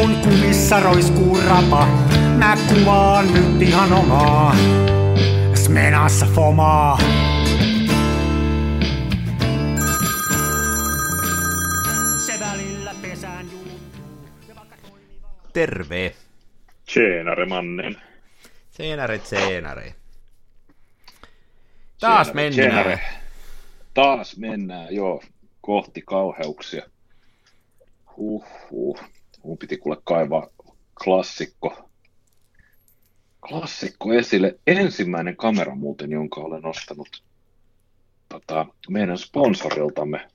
kun kumissa roiskuu rapa. Mä kuvaan nyt ihan omaa Smenassa FOMAa. Terve. Tseenare mannen. Tseenare. Taas mennään. Tseenare. Taas mennään, joo. Kohti kauheuksia. Mun piti kuule kaivaa klassikko esille. Ensimmäinen kamera muuten, jonka olen ostanut meidän sponsoriltamme,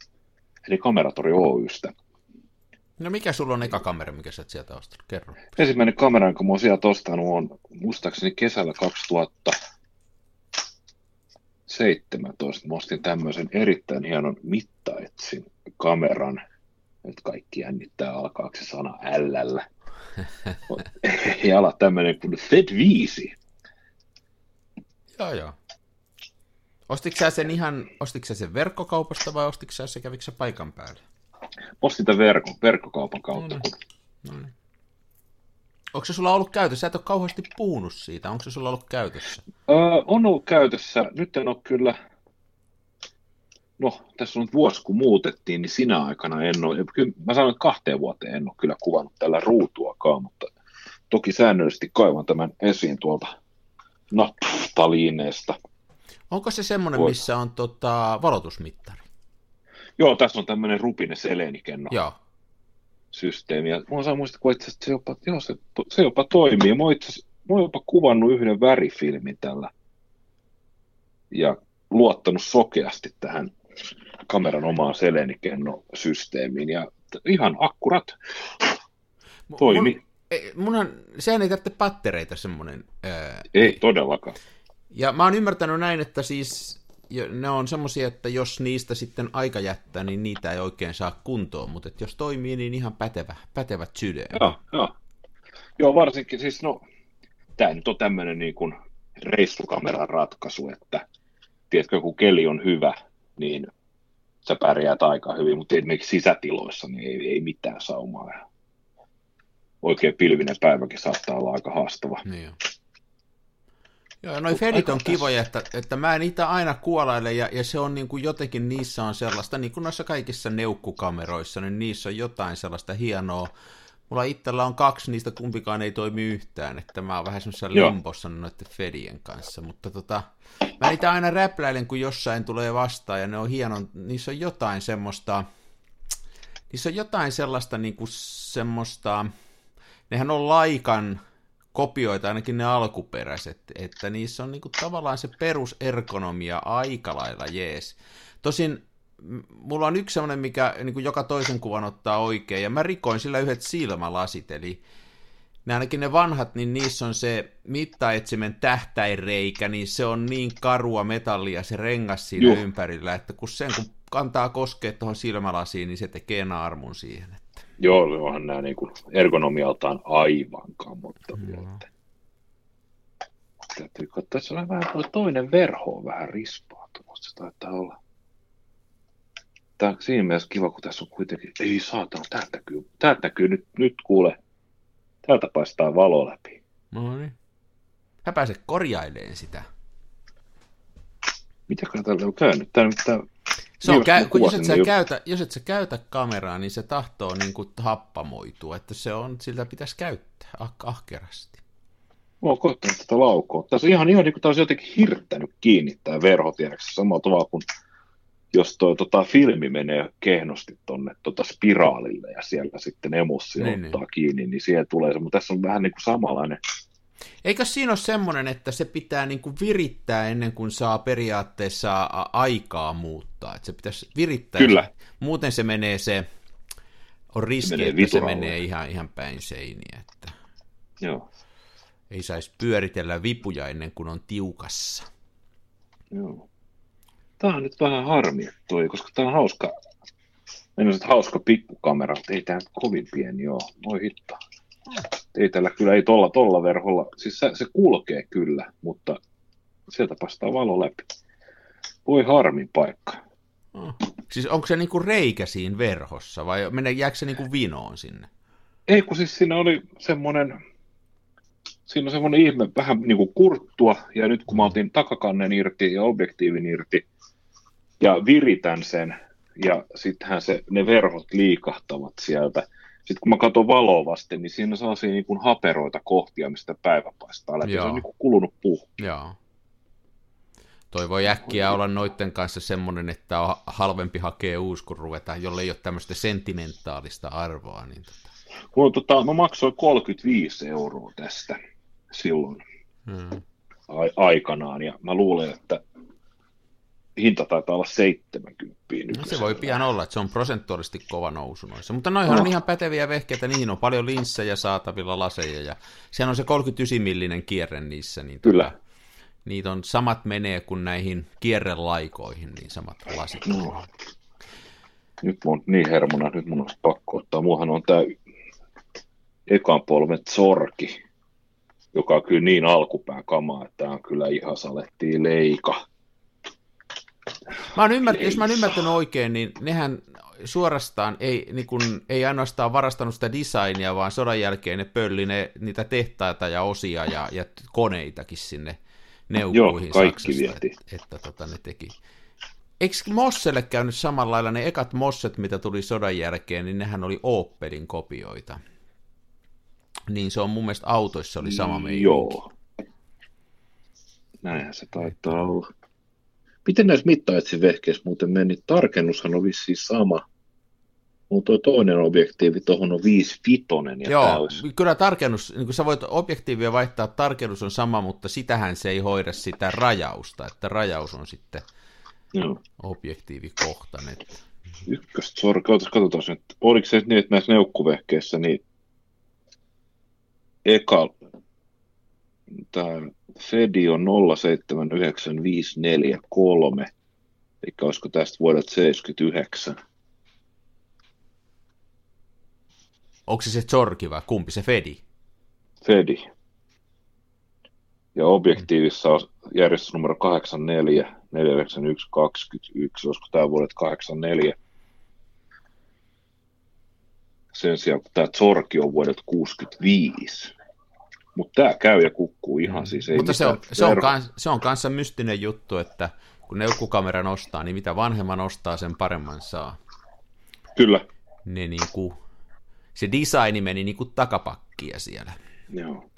eli Kameratori Oystä. No mikä sulla on eka kamera, mikä sä et sieltä ostanut? Kerro. Ensimmäinen kamera, jonka mä oon sieltä ostanut, on muistaakseni kesällä 2017. Mä ostin tämmöisen erittäin hienon mittaetsin kameran. Nyt kaikki jännittää, alkaako se sana LL:llä. Ei ala tämmöinen kuin Fed 5. Joo. Ostitko sä sen verkkokaupasta vai kävikö sä paikan päälle? Ostin tämän verkkokaupan kautta. No niin. Onko se sulla ollut käytössä? Sä et ole kauheasti puhunut siitä. Onko se sulla ollut käytössä? On ollut käytössä. Nyt en ole kyllä... No, tässä on vuosi, kun muutettiin, niin sinä aikana en ole... Kyllä, mä sanon, että 2 vuoteen en ole kyllä kuvannut tällä ruutuakaan, mutta toki säännöllisesti kaivan tämän esiin tuolta naftaliineesta. Onko se semmoinen, missä on valotusmittari? Joo, tässä on tämmöinen Rubine-selenikenno-systeemi. Mä oon muistaa, kun itse asiassa se jopa toimii. Mä oon jopa kuvannut yhden värifilmin tällä ja luottanut sokeasti tähän kameran omaan selenikenno-systeemiin. Ja ihan akkurat toimi. Sehän ei tarvitse pattereita semmoinen. Ei todellakaan. Ja mä oon ymmärtänyt näin, että siis... Ja ne on semmoisia, että jos niistä sitten aika jättää, niin niitä ei oikein saa kuntoon, mutta jos toimii, niin ihan pätevät sydämet. Joo, varsinkin siis, no, tämä nyt on tämmöinen niin kuin reissukameran ratkaisu, että tiedätkö, kun keli on hyvä, niin sä pärjäät aika hyvin, mutta esimerkiksi sisätiloissa niin ei mitään saumaa. Ja oikein pilvinen päiväkin saattaa olla aika haastava. Niin. Joo, noi Fedit on kivoja, että mä niitä aina kuolaile, ja se on niin kuin jotenkin, niissä on sellaista, niin kuin noissa kaikissa neukkukameroissa, niin niissä on jotain sellaista hienoa. Mulla itsellä on 2, niistä kumpikaan ei toimi yhtään, että mä oon vähän semmoisessa limpossa noiden Fedien kanssa, mutta mä niitä aina räpläilen, kun jossain tulee vastaan, ja ne on hienoa, niissä on jotain semmoista, niin kuin semmoista, nehän on Laikan kopioita, ainakin ne alkuperäiset, että niissä on niinku tavallaan se perusergonomia aika lailla jees. Tosin mulla on yksi semmoinen, mikä niinku joka toisen kuvan ottaa oikein, ja mä rikoin sillä yhdet silmälasit, eli ainakin ne vanhat, niin niissä on se mittaetsimen tähtäinreikä, niin se on niin karua metallia se rengas siinä ympärillä, että kun kantaa koskea tuohon silmälasiin, niin se tekee naarmun siihen. Joo, onhan nämä niin kuin ergonomialtaan aivan kammottavia. No. Täytyy katsoa, se on vähän toinen verho on vähän rispautunut, se taitaa olla. Tämä on siinä mielessä kiva, kun tässä on kuitenkin, ei saatana, täältä näkyy nyt kuule, täältä paistaa valo läpi. No niin. Mä pääsen korjailemaan sitä. Mitäköhän tällä on käynyt? Se on, jos et sä käytä kameraa, niin se tahtoo niin kuin happamoitua, että se on, siltä pitäisi käyttää ahkerasti. Mä oon koittanut tätä laukoa. Tässä on ihan niin kuin taas jotenkin hirttänyt kiinni tämä verho, tiedäksä, samalla tavalla kuin jos tuo filmi menee kehnosti tuonne spiraalille ja siellä sitten emossi ottaa kiinni, niin siihen tulee se, mutta tässä on vähän niin kuin samanlainen. Eikö siinä ole semmoinen, että se pitää niin kuin virittää ennen kuin saa periaatteessa aikaa muuttaa? Että se pitäisi virittää. Kyllä. Muuten se menee on riski, että se menee ihan päin seiniä. Että joo. Ei saisi pyöritellä vipuja ennen kuin on tiukassa. Joo. Tämä on nyt vähän harmi, koska tämä on hauska. Mennään hauska pikkukamera, mutta ei tämä kovin pieni ole. Voi hittaa. Ei tällä kyllä, ei tolla verholla, siis se kulkee kyllä, mutta sieltä pastaa valo läpi. Voi harmin paikka. Siis onko se niinku reikä siinä verhossa vai jääkö se niinku vinoon sinne? Ei, kun siis siinä oli semmoinen, siinä on semmoinen ihme, vähän niin kuin kurttua, ja nyt kun mä otin takakannen irti ja objektiivin irti, ja viritän sen, ja sittenhän se, ne verhot liikahtavat sieltä. Sitten kun mä katson valoa vasten, niin siinä saa siinä niin kuin haperoita kohtia, mistä päivä paistaa läpi. Se on niin kuin kulunut puu. Joo. Toi voi äkkiä olla noiden kanssa semmoinen, että on halvempi hakea uusi, kun ruvetaan, jolle ei ole tämmöistä sentimentaalista arvoa. Niin mä maksoin 35 € tästä silloin aikanaan, ja mä luulen, että hinta taitaa olla 70 nykyisellä. No se voi pian olla, että se on prosentuaalisesti kova nousu noissa. Mutta noihan on ihan päteviä vehkeitä, niihin on paljon linssejä saatavilla, laseja, ja sehän on se 39-millinen kierre niissä. Niin kyllä. Niitä on samat menee kuin näihin kierrelaikoihin, niin samat lasit. No. Nyt mun niin hermona, nyt mun on pakko ottaa. Mullahan on tää ekan polven Zorki, joka on kyllä niin alkupään kamaa, että tää on kyllä ihan salettiin leika. Jos mä oon ymmärtänyt oikein, niin nehän suorastaan ei ainoastaan varastanut sitä designia, vaan sodan jälkeen ne pölli niitä tehtaita ja osia ja koneitakin sinne neukuihin Saksasta, että ne teki. Eikö Mosselle käynyt samalla lailla? Ne ekat Mosset, mitä tuli sodan jälkeen, niin nehän oli Opelin kopioita. Niin se on mun mielestä autoissa oli sama meininki. Joo. Näinhän se taitaa olla. Miten näissä mittaajatsin vehkeissä muuten meni? Tarkennushan on vissiin sama. Mutta tuo toinen objektiivi tuohon on 5.5. Ja joo, kyllä tarkennus, niin kun sä voit objektiivia vaihtaa, tarkennus on sama, mutta sitähän se ei hoida sitä rajausta, että rajaus on sitten objektiivikohtainen. Ykköstä suoraan, katsotaan nyt, oliko se niin, että näissä neukkuvehkeissä, niin eka, tämä Fedi on 0,79543, eli olisiko tästä vuodelta 79. Onko se Zorki vai kumpi, se Fedi? Fedi. Ja objektiivissa on järjestys numero 84, 49121, olisiko tämä vuodet 84. Sen sijaan, kun tämä Zorki on vuodet 65. Mutta tämä käy ja kukkuu ihan siis. Ei, mutta se on kanssa mystinen juttu, että kun neukkukameran ostaa, niin mitä vanhemman ostaa, sen paremman saa. Kyllä. Ne niin kuin... Se designi meni niin kuin takapakkia siellä. Joo.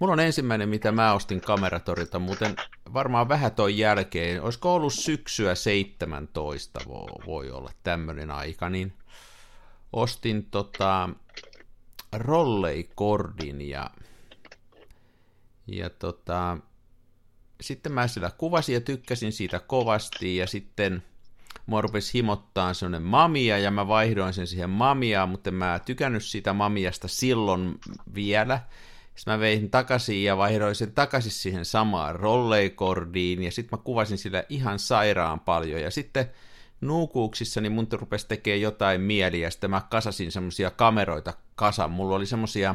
Mulla on ensimmäinen, mitä mä ostin Kameratorilta, muuten varmaan vähän ton jälkeen. Olisiko ollut syksyä 17, voi olla tämmöinen aika, niin ostin Rolleikordin ja sitten mä sillä kuvasin ja tykkäsin siitä kovasti, ja sitten mua rupesi himottaa semmoinen Mamiya, ja mä vaihdoin sen siihen Mamiyaan, mutta mä en tykännyt siitä Mamiyasta silloin vielä. Sitten mä vein takaisin ja vaihdoin sen takaisin siihen samaan Rolleikordiin, ja sitten mä kuvasin sillä ihan sairaan paljon. Ja sitten nuukuuksissa niin mun rupesi tekemään jotain mieliä, ja sitten mä kasasin semmoisia kameroita kasan. Mulla oli semmoisia,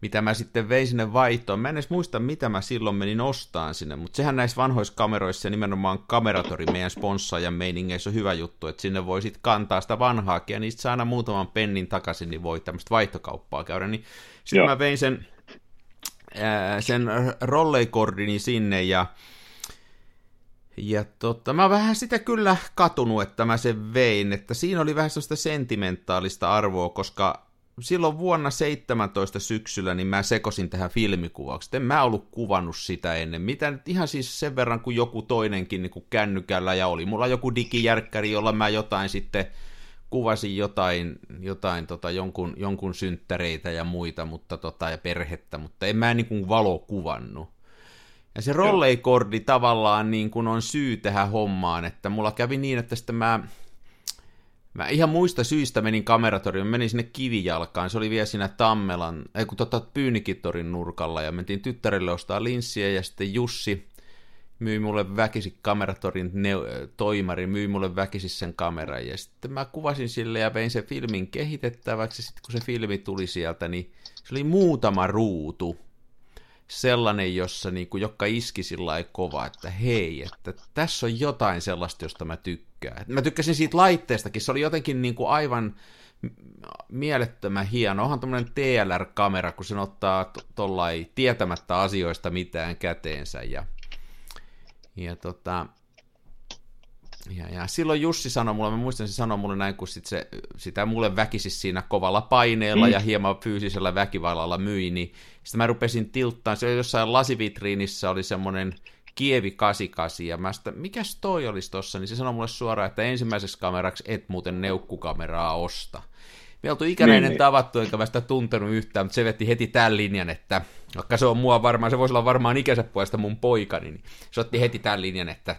mitä mä sitten vein sinne vaihtoon. Mä en edes muista, mitä mä silloin menin ostaan sinne, mutta sehän näissä vanhoissa kameroissa ja nimenomaan Kameratori, meidän sponssaajan meiningeissä on hyvä juttu, että sinne voi sitten kantaa sitä vanhaakin, ja niistä saa aina muutaman pennin takaisin, niin voi tämmöistä vaihtokauppaa käydä. Niin sitten mä vein sen Rolleikordini sinne, ja mä vähän sitä kyllä katunut, että mä sen vein, että siinä oli vähän sellaista sentimentaalista arvoa, koska silloin vuonna 17 syksyllä niin mä sekosin tähän filmikuvaukset. En mä ollut kuvannut sitä ennen. Mitä nyt ihan siis sen verran kuin joku toinenkin niin kuin kännykällä, ja oli mulla joku digijärkkäri, jolla mä jotain sitten kuvasin jonkun synttäreitä ja muita, mutta ja perhettä, mutta en mä niin kuin valokuvannut. Ja se Rolleikordi tavallaan niin kuin on syy tähän hommaan, että mulla kävi niin, että sitten mä ihan muista syistä menin Kameratoriin, menin sinne Kivijalkaan, se oli vielä siinä Pyynikitorin nurkalla, ja mentiin tyttärelle ostaa linssiä, ja sitten Jussi myi mulle väkisin Kameratorin toimari, myi mulle väkisin sen kameran, ja sitten mä kuvasin sille ja vein sen filmin kehitettäväksi, sitten kun se filmi tuli sieltä, niin se oli muutama ruutu, sellainen, jossa niin kuin, joka iski sillä kova, että hei, että tässä on jotain sellaista, josta mä tykkään. Mä tykkäsin siitä laitteistakin, se oli jotenkin niin kuin aivan mielettömän hieno. Onhan tämmöinen TLR-kamera, kun sen ottaa tollai tietämättä asioista mitään käteensä. Ja silloin Jussi sanoi mulle, mä muistan se sanoi mulle näin, kun sitä mulle väkisi siinä kovalla paineella ja hieman fyysisellä väkivallalla myi, niin sitten mä rupesin tilttaan, se oli jossain lasivitriinissä oli semmoinen Kievi 88, ja mä sitä, mikäs toi olisi tossa, niin se sanoi mulle suoraan, että ensimmäiseksi kameraksi et muuten neukkukameraa osta. Me oltu ikäinen tavattu, eikä mä sitä tuntenut yhtään, mutta se vetti heti tämän linjan, että vaikka se on mua varmaan, se voisi olla varmaan ikänsä puolesta mun poikani, niin se otti heti tämän linjan, että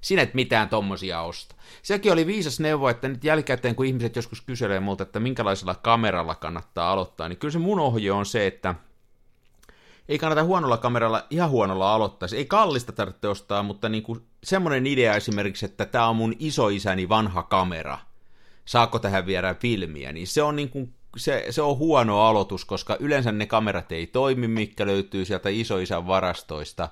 sinä et mitään tommosia osta. Sekin oli viisas neuvo, että nyt jälkikäteen, kun ihmiset joskus kyselee multa, että minkälaisella kameralla kannattaa aloittaa, niin kyllä se mun ohje on se, että ei kannata huonolla kameralla ihan huonolla aloittaa. Ei kallista tarvitse ostaa, mutta niin kuin semmoinen idea esimerkiksi, että tämä on mun isoisäni vanha kamera, saako tähän viedä filmiä, niin se on niin kuin se on huono aloitus, koska yleensä ne kamerat ei toimi, mitkä löytyy sieltä isoisän varastoista.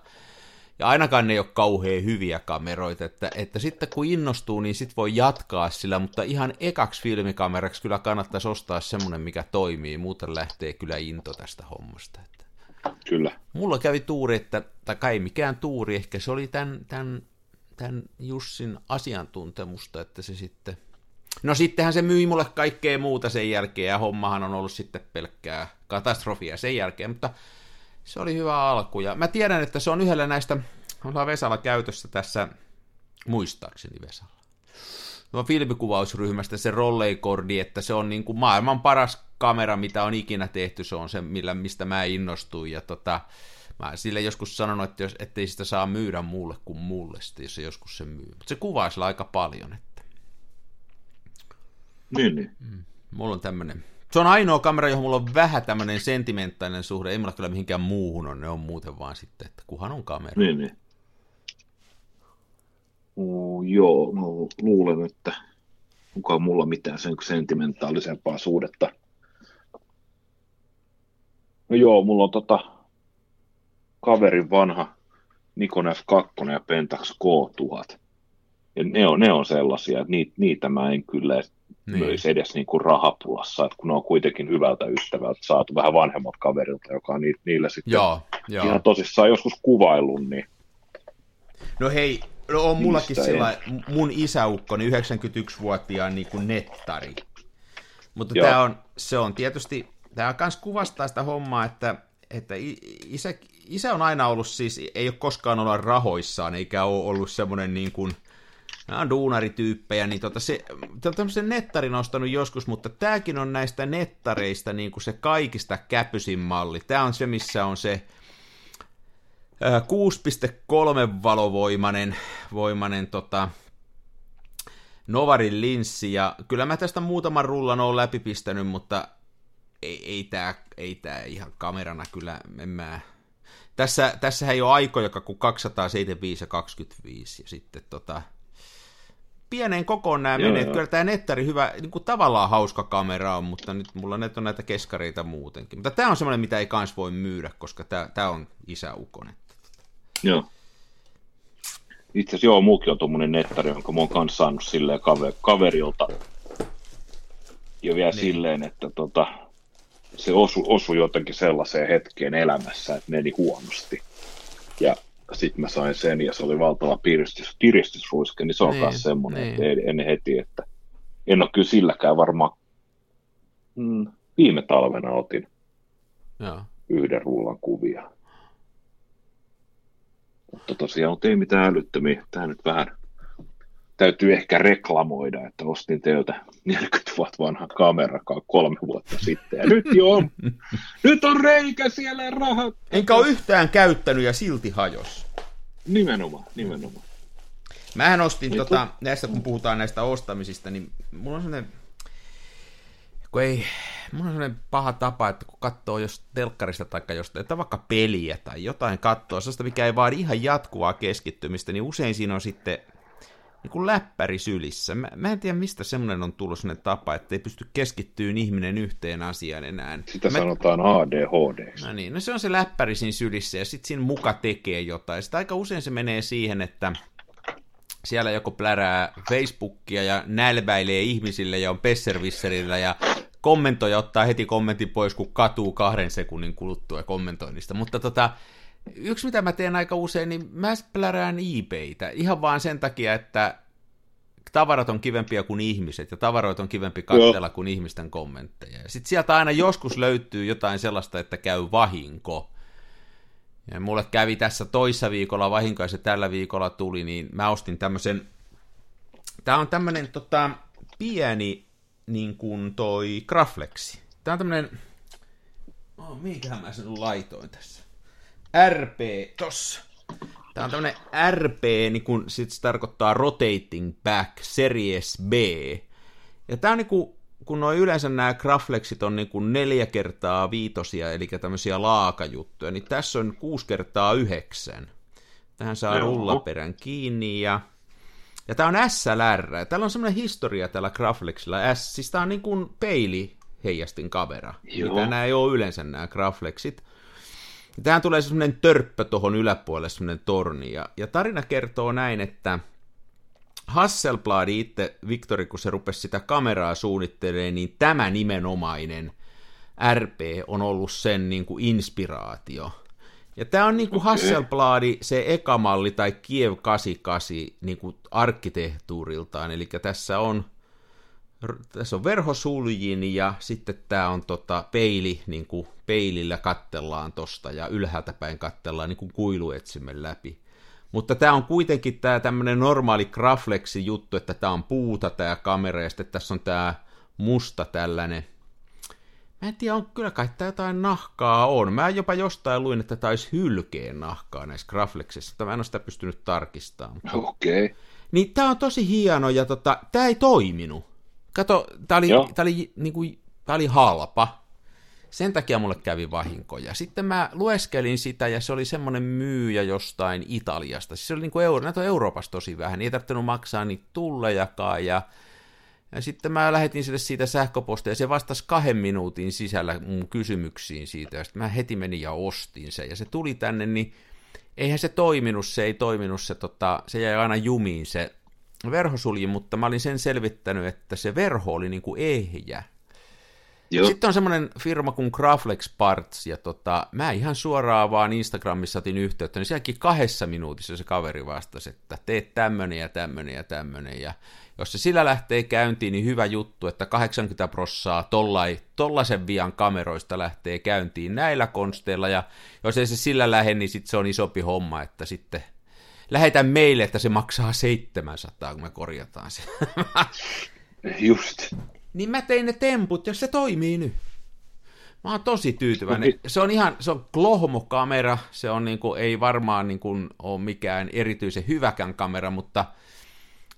Ja ainakaan ne ei ole kauhean hyviä kameroita, että sitten kun innostuu, niin sitten voi jatkaa sillä, mutta ihan ekaksi filmikameraksi kyllä kannattaisi ostaa semmoinen, mikä toimii, muuten lähtee kyllä into tästä hommasta. Että. Kyllä. Mulla kävi tuuri, tai kai mikään tuuri, ehkä se oli tämän Jussin asiantuntemusta, että se sitten, no sittenhän se myi mulle kaikkea muuta sen jälkeen, ja hommahan on ollut sitten pelkkää katastrofia sen jälkeen, mutta se oli hyvä alku, ja mä tiedän, että se on yhdellä näistä, ollaan Vesala käytössä tässä, muistaakseni Vesala, tuon filmikuvausryhmästä se Rolleiflex, että se on niin kuin maailman paras kamera, mitä on ikinä tehty, se on se, mistä mä innostuin, ja mä sille joskus sanonut, että ettei sitä saa myydä muulle kuin mulle, sitten, jos se joskus se myy, mutta se kuvaa sillä aika paljon, että. Niin. Mulla on tämmönen. Se on ainoa kamera, johon mulla on vähän tämmöinen sentimentaalinen suhde. Ei mulla kyllä mihinkään muuhun on. Ne on muuten vaan sitten, että kuhan on kamera. Niin. Joo, mä luulen, että kukaan mulla mitään sen sentimentaalisempaa suhdetta. No joo, mulla on kaverin vanha Nikon F2 ja Pentax K1000. Ja ne on sellaisia, että niitä mä en kyllä myös edes niin kuin rahapulassa, että kun ne on kuitenkin hyvältä ystävältä saatu vähän vanhemmat kaverilta, joka on niillä sitten ihan tosissaan joskus kuvaillut. Niin. No hei, on mullakin sillä mun isäukko, niin 91-vuotiaan niin kuin nettari. Mutta se on tietysti, tämä myös kuvastaa sitä hommaa, että isä on aina ollut siis, ei ole koskaan olla rahoissaan, eikä ole ollut semmoinen niin kuin nämä on duunarityyppejä, niin tämmöisen nettarin ostanut joskus, mutta tämäkin on näistä nettareista niin kuin se kaikista käpysin malli. Tämä on se, missä on se 6,3 valovoimainen Novarin linssi, ja kyllä mä tästä muutaman rullan oon läpipistänyt, mutta ei tää ihan kamerana kyllä, en mä. Tässä ei ole aikoja, kun 275 ja 25, ja sitten pieneen kokoon nämä menee. Kyllä tämä nettari hyvä, niin kuin tavallaan hauska kamera on, mutta nyt mulla net on näitä keskareita muutenkin. Mutta tämä on semmoinen, mitä ei kans voi myydä, koska tämä on isäukonen. Joo. Itse asiassa muukin on tuommoinen nettari, jonka mä oon kans saanut silleen kaverilta. Ja vielä silleen, että se osui jotenkin sellaiseen hetkeen elämässä, että meni huonosti. Ja sitten mä sain sen, ja se oli valtava piristysruiske, niin se on myös semmoinen, että en ole kyllä silläkään varmaan, viime talvena otin yhden rullan kuvia. Mutta tosiaan ei mitään älyttömiä, tämä nyt vähän täytyy ehkä reklamoida, että ostin teiltä 40 vuotta vanha kamera 3 vuotta sitten, ja nyt on reikä siellä rahaa. Enkä ole yhtään käyttänyt, ja silti hajos. Nimenomaan. Mähän ostin, näistä kun puhutaan näistä ostamisista, niin mulla on sellainen, paha tapa, että kun katsoo jos telkkarista tai jostain, tai vaikka peliä tai jotain katsoo, sellaista mikä ei vaadi ihan jatkuvaa keskittymistä, niin usein siinä on sitten niin kuin läppäri sylissä. Mä en tiedä, mistä semmoinen on tullut semmoinen tapa, että ei pysty keskittyyn ihminen yhteen asiaan enää. Sitä sanotaan ADHD. No niin, se on se läppäri siinä sylissä, ja sitten siinä muka tekee jotain. Sitten aika usein se menee siihen, että Siellä joku plärää Facebookia ja nälväilee ihmisille ja on pesservisserillä ja kommentoja ottaa heti kommentin pois, kun katuu 2 sekunnin kuluttua kommentoinnista. Mutta yksi, mitä mä teen aika usein, niin mä plärään eBaytä ihan vaan sen takia, että tavarat on kivempiä kuin ihmiset ja tavaroita on kivempi katsella kuin ihmisten kommentteja. Sitten sieltä aina joskus löytyy jotain sellaista, että käy vahinko. Ja mulle kävi tässä toissa viikolla vahinko ja se tällä viikolla tuli, niin mä ostin tämmöisen, tää on tämmönen pieni niin kuin toi Graflexi. Tää on tämmönen, minkähän mä sen laitoin tässä. RP, tossa. Tää on tämmönen RP, niin kun sit se tarkoittaa Rotating Back Series B. Ja tää on niinku, kun noi yleensä nämä Graflexit on niin kuin 4x5, eli tämmöisiä laakajuttuja, niin tässä on 6x9. Tähän saa rullaperän kiinni, ja tämä on SLR. Täällä on semmoinen historia tällä Graflexilla. Siis tämä on niin kuin peiliheijastin kamera, mitä nämä ei ole yleensä nämä Graflexit. Tähän tulee semmoinen törppö tuohon yläpuolelle, semmoinen torni, ja tarina kertoo näin, että Hasselblad itse, Viktori, kun se rupesi sitä kameraa suunnittelemaan, niin tämä nimenomainen RP on ollut sen niin kuin inspiraatio. Ja tämä on niin kuin Hasselblad, se eka malli tai Kiev 88 niin kuin arkkitehtuuriltaan, eli tässä on verhosuljin ja sitten tämä on peili, niin kuin peilillä kattellaan tosta ja ylhäältä päin kattellaan niin kuin kuiluetsimen läpi. Mutta tämä on kuitenkin tämä tämmöinen normaali Graflexin juttu, että tämä on puuta tämä kamera ja sitten tässä on tämä musta tällainen. Mä en tiedä, on kyllä kai tämä jotain nahkaa on. Mä jopa jostain luin, että tämä olisi hylkeen nahkaa näissä Graflexissa, mutta mä en ole sitä pystynyt tarkistamaan. Okei. Okay. Niin tämä on tosi hieno ja tämä ei toiminut. Kato, tämä oli halpa. Sen takia mulle kävi vahinkoja. Sitten mä lueskelin sitä, ja se oli semmoinen myyjä jostain Italiasta. Siis se oli niin kuin näitä on Euroopassa tosi vähän, ei tarvinnut maksaa niitä tullejakaan. Ja sitten mä lähetin sille siitä sähköpostia, ja se vastasi 2 minuutin sisällä mun kysymyksiin siitä, ja sitten mä heti menin ja ostin sen. Ja se tuli tänne, niin eihän se toiminut, se jäi aina jumiin se verhosulji, mutta mä olin sen selvittänyt, että se verho oli niin kuin ehjä. Joo. Sitten on semmoinen firma kuin Graflex Parts, ja mä ihan suoraan vaan Instagramissa otin yhteyttä, niin sielläkin 2 minuutissa se kaveri vastasi, että teet tämmönen ja tämmönen ja tämmönen, ja jos se sillä lähtee käyntiin, niin hyvä juttu, että 80% tollaisen vian kameroista lähtee käyntiin näillä konsteilla, ja jos ei se sillä lähde, niin sitten se on isompi homma, että sitten lähetä meille, että se maksaa 700, kun me korjataan se. Just. Niin mä tein ne temput, jos se toimii nyt. Mä oon tosi tyytyväinen. Se on klohmokamera, se on niinku, ei varmaan niinku ole mikään erityisen hyväkään kamera, mutta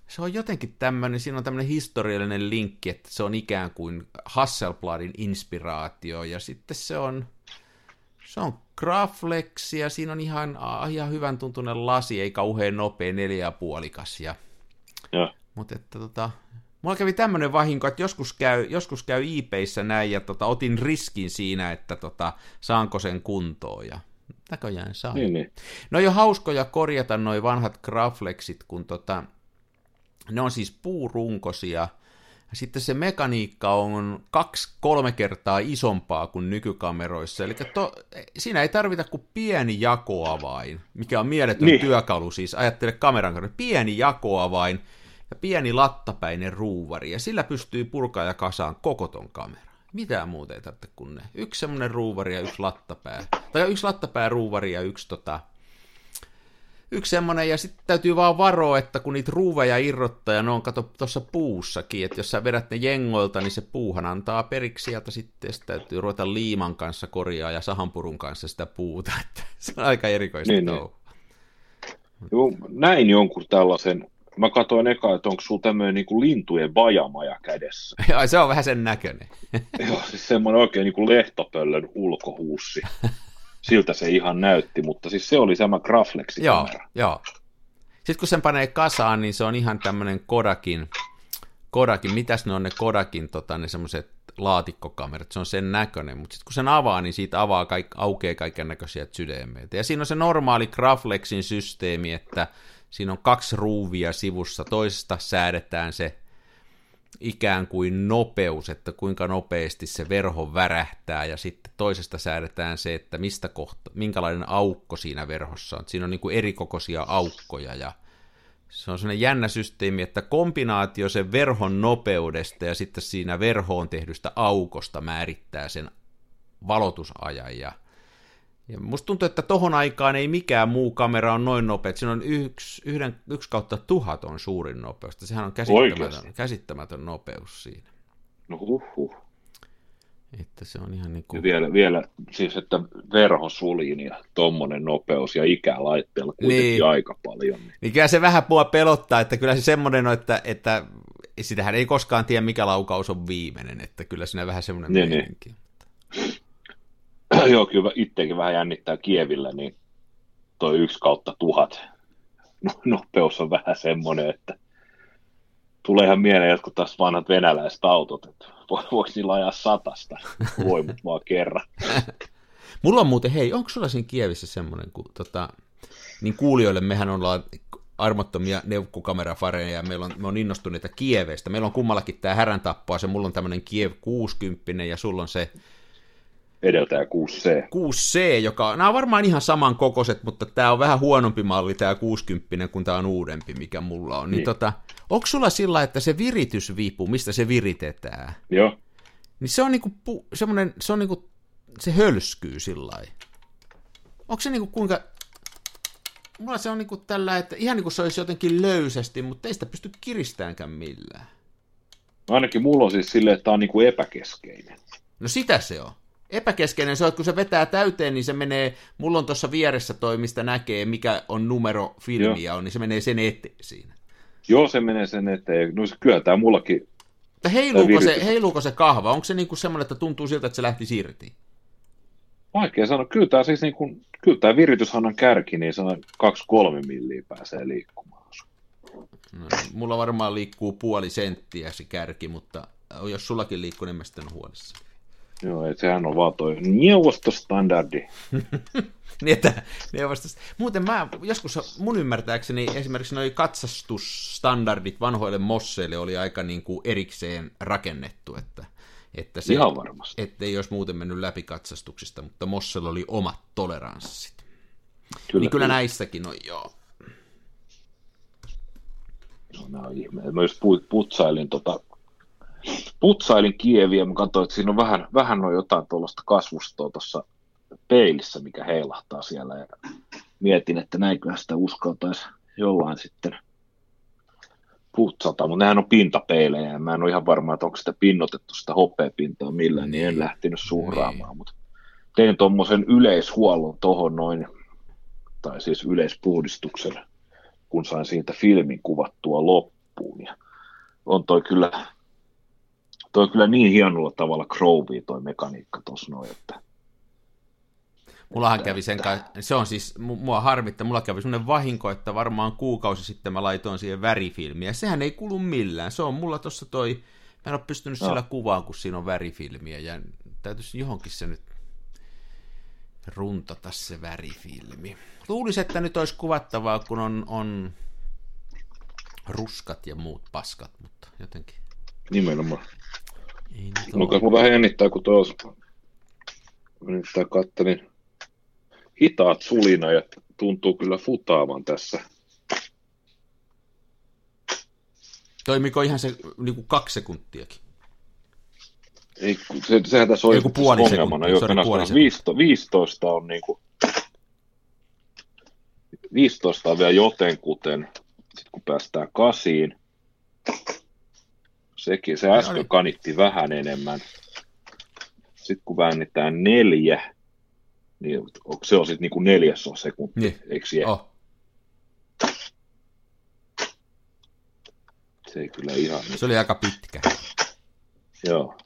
se on jotenkin tämmöinen, siinä on tämmöinen historiallinen linkki, että se on ikään kuin Hasselbladin inspiraatio, ja sitten se on Graflexia, ja siinä on ihan hyvän tuntunen lasi, ei kauhean nopea, 4,5. Mutta että mulla kävi tämmöinen vahinko, että joskus käy eBayssä näin, ja otin riskin siinä, että saanko sen kuntoon, ja näköjään saa. Niin. No ei ole hauskoja korjata noi vanhat Graflexit, kun ne on siis puurunkosia. Sitten se mekaniikka on 2-3 kertaa isompaa kuin nykykameroissa, eli siinä ei tarvita kuin pieni jakoavain, mikä on mieletön työkalu siis, ajattele kameran kanssa, pieni jakoavain ja pieni lattapäinen ruuvari, ja sillä pystyy purkaan ja kasaan koko ton kameran. Mitään muuta ei tarvitse kuin ne. Yksi semmoinen ruuvari ja yksi lattapääruuvari ja yksi semmoinen, ja sitten täytyy vaan varoa, että kun niitä ruuveja irrottaa, ja ne on, kato, tuossa puussakin, että jos sä vedät ne jengoilta, niin se puuhan antaa periksi sieltä sitten, täytyy ruveta liiman kanssa korjaa ja sahanpurun kanssa sitä puuta, että se on aika erikoista touhua. Niin. Näin jonkun tällaisen, mä katsoin eka, että onko sulla tämmöinen niin kuin lintujen vajamaja kädessä. Joo, se on vähän sen näköinen. Joo, siis semmoinen oikein niin kuin lehtopöllön ulkohuussi. Siltä se ihan näytti, mutta siis se oli sama Graflex-kamera. Joo. Sitten kun sen panee kasaan, niin se on ihan tämmöinen Kodakin, mitäs ne on ne Kodakin, ne semmoiset laatikkokamerat, se on sen näköinen, mutta sitten kun sen avaa, niin siitä aukeaa kaikennäköisiä sydämeitä. Ja siinä on se normaali Graflexin systeemi, että Siinä on 2 ruuvia sivussa, toisesta säädetään se ikään kuin nopeus, että kuinka nopeasti se verho värähtää, ja sitten toisesta säädetään se, että mistä kohta, minkälainen aukko siinä verhossa on. Siinä on niin kuin erikokoisia aukkoja, ja se on sellainen jännä systeemi, että kombinaatio sen verhon nopeudesta ja sitten siinä verhoon tehdystä aukosta määrittää sen valotusajan. Ja musta tuntuu, että tohon aikaan ei mikään muu kamera on noin nopea. Siinä on 1/1000 on suurin nopeus. Sehän on käsittämätön nopeus siinä. No huhhuh. Että se on ihan niin kuin... Vielä siis, että verho suljin ja tommonen nopeus ja ikälaitteella kuitenkin niin, aika paljon. Niin kyllä se vähän mua pelottaa, että kyllä se semmoinen on, että sitähän ei koskaan tiedä, mikä laukaus on viimeinen, että kyllä siinä vähän semmoinen niin, meininki. Niin. Joo, kyllä itsekin vähän jännittää Kievillä, niin toi 1/1000 nopeus on vähän semmoinen, että tulee ihan mieleen jotkut taas vanhat venäläiset autot, että voisi niillä ajaa 100 voimut vaan kerran. Mulla on muuten, hei, onko sulla siinä Kievissä semmoinen, kun niin kuulijoille mehän ollaan armottomia neukkukamerafareja ja me on innostuneita Kieveistä. Meillä on kummallakin tämä häräntappoa, se mulla on tämmöinen Kiev 60 ja sulla on se edeltää 6C. 6C, joka, nämä on varmaan ihan samankokoiset, mutta tämä on vähän huonompi malli, tämä 60, kun tämä on uudempi, mikä mulla on. Niin. Onko sulla sillä, että se viritysvipu, mistä se viritetään, joo, niin se on niinku semmoinen, se hölskyy sillä lailla. Onko se niinku kuinka, mulla se on niinku tällä, että ihan niinku se olisi jotenkin löysästi, mutta ei sitä pysty kiristäänkään millään. Ainakin mulla on siis silleen, että tämä on niinku epäkeskeinen. No sitä se on. Epäkeskeinen se on, että kun se vetää täyteen, niin se menee, mulla on tuossa vieressä toi, mistä näkee, mikä on numero filmiä on, niin se menee sen eteen siinä. Joo, se menee sen eteen. No se kyllä tämä mullakin. Mutta heiluuko se kahva? Onko se niinku semmoinen, että tuntuu siltä, että se lähti irti? Vaikea sanoa. Kyllä tämä siis niinku, virityshannan kärki, niin se on 2-3 milliä pääsee liikkumaan. No, mulla varmaan liikkuu puoli senttiä se kärki, mutta jos sullakin liikkuu, niin mä sitten on huolissani. Joo, et sehän on vaan toi neuvostostandardi. Muuten mä joskus mun ymmärtääkseni esimerkiksi noi katsastusstandardit vanhoille mosseille oli aika niin kuin erikseen rakennettu, että se, ihan varmasti. Ettei olisi muuten mennyt läpi katsastuksista, mutta mossella oli omat toleranssit. Kyllä, niin kyllä näissäkin on, joo. No, nämä on ihmeellisiä. Mä just putsailin Putsailin Kieviä, mä katsoin, että siinä on vähän on jotain tuollaista kasvustoa tuossa peilissä, mikä heilahtaa siellä, ja mietin, että näinköhän sitä uskaltaisi jollain sitten putsata, mutta nehän on pintapeilejä, ja mä en ole ihan varma, että onko sitä pinnotettu sitä hopeapintaa millään, niin en lähtenyt suhraamaan, mutta tein tuommoisen yleishuollon tuohon noin, tai siis yleispuhdistuksen, kun sain siitä filmin kuvattua loppuun, ja on toi kyllä niin hienolla tavalla krouvii toi mekaniikka tuossa noin, että... Mullahan kävi sen kanssa, se on siis, mua harmittaa, mulla kävi semmoinen vahinko, että varmaan kuukausi sitten mä laitoin siihen värifilmiä, sehän ei kulu millään, se on mulla tuossa toi, mä en ole pystynyt sillä kuvaan, kun siinä on värifilmiä, ja täytyisi johonkin se nyt runtata se värifilmi. Luulisin, että nyt olisi kuvattavaa, kun on ruskat ja muut paskat, mutta jotenkin... Nimenomaan. Mun vähän jännittää, kun tuossa kattelin hitaat sulina ja tuntuu kyllä futaavan tässä. Toimiko ihan se niinku 2 sekuntiakin? Ei, sehän tässä on joku puoli sekuntia. Joten 15 on niinku 15 on vielä jotenkuten, sitten kun päästään 8. Sekin, se äsken kanitti vähän enemmän. Sitten kun väännetään 4, niin se on sitten niin kuin 1/4 sekunti, niin. Eikö se? Oh. Se ei kyllä ihan... Se oli aika pitkä. Joo.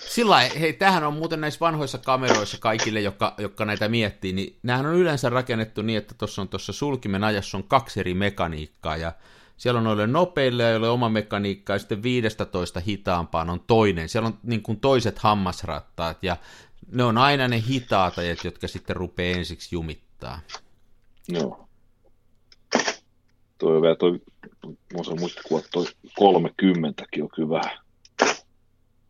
Sillain, hei, tämähän on muuten näissä vanhoissa kameroissa kaikille, jotka näitä miettii, niin näähän on yleensä rakennettu niin, että tuossa sulkimen ajassa on 2 eri mekaniikkaa, ja siellä on noille nopeille, joille oma mekaniikka, ja sitten 15 hitaampaan on toinen. Siellä on niin kuin toiset hammasrattaat, ja ne on aina ne hitaatajat, jotka sitten rupeaa ensiksi jumittaa. Joo. Tuo on vielä toi, mun saa muistikuva, toi 30kin on kyllä vähän.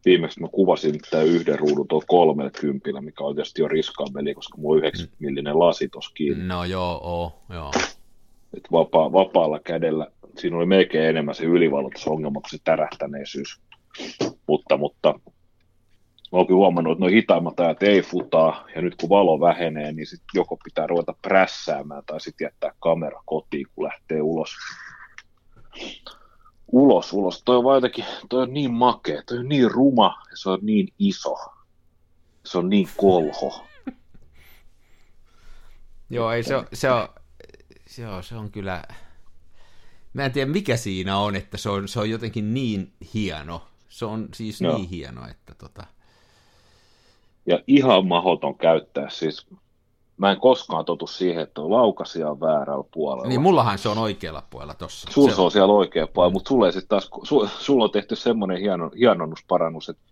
Viimeksi mä kuvasin tämän yhden ruudun tuolla 30, mikä on tietysti jo riskaan veli, koska mulla on 90mm lasi tuossa kiinni. No joo. Että vapaalla kädellä, siinä oli melkein enemmän se ylivalloitusongelma kuin se tärähtäneisyys. Mutta mä oon kyllä huomannut, että nuo hitaimmat ajat ei futaa, ja nyt kun valo vähenee, niin sit joko pitää ruveta prässäämään tai sitten jättää kamera kotiin, kun lähtee ulos. Ulos. Toi on vaan jotenkin, toi on niin makea, toi on niin ruma, ja se on niin iso. Se on niin kolho. Joo, ei se on kyllä, mä en tiedä mikä siinä on, että se on jotenkin niin hieno. Se on siis niin hieno, että Ja ihan mahdoton käyttää, siis mä en koskaan totu siihen, että on laukasia on väärällä puolella. Niin, mullahan se on oikealla puolella tossa. Sulla se on siellä oikealla puolella, mutta sulla taas, sulla on tehty semmoinen hienonnusparannus, että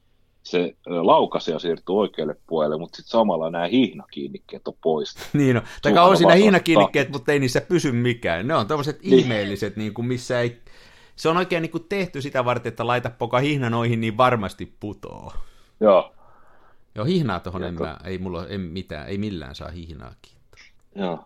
se laukasia siirtyy oikealle puolelle, mutta sitten samalla nämä hihnakiinnikkeet on pois. Niin on, taikka on siinä hihnakiinnikkeet, mutta ei niissä pysy mikään. Ne on tämmöiset ihmeelliset, niin kuin missä ei... Se on oikein niin kuin tehty sitä varten, että laita poka hihna noihin, niin varmasti putoo. Joo, hihnaa tuohon ei millään saa hihnaa kiinni. Joo,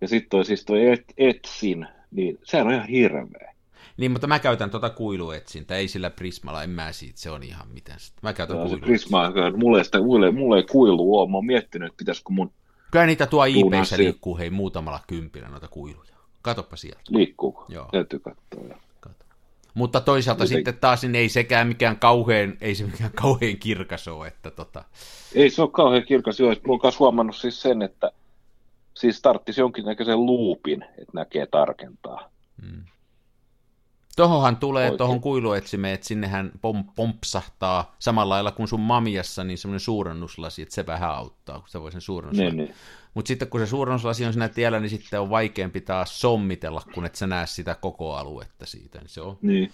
ja sitten toi siis toi etsin, niin sehän on ihan hirveä. Niin, mutta mä käytän tuota kuiluetsintä, ei sillä prismalla, en mä siitä, se on ihan mitään. Mä käytän prismaa, mulle ei kuilu ole, mä oon miettinyt, että pitäisikö mun... Kyllä niitä tuo IP-sä liikkuu, hei, muutamalla kympillä noita kuiluja. Katoppa sieltä. Liikkuuko? Joo. Täytyy katsoa, joo. Mutta toisaalta sitten taas niin ei se mikään kauhean kirkas ole, että Ei se ole kauhean kirkas, joo. Mä oon myös huomannut siis sen, että siis tarvitsisi jonkinnäköisen loopin, että näkee tarkentaa. Tuohonhan tulee, tuohon kuiluetsimeen, että sinnehän pompsahtaa samalla lailla kuin sun Mamiyassa, niin semmoinen suurennuslasi, että se vähän auttaa, kun se voi sen suurennuslasi. Niin. Mutta sitten kun se suurennuslasi on siinä tiellä, niin sitten on vaikeampi taas sommitella, kun et sä näe sitä koko aluetta siitä. Niin se on. Niin.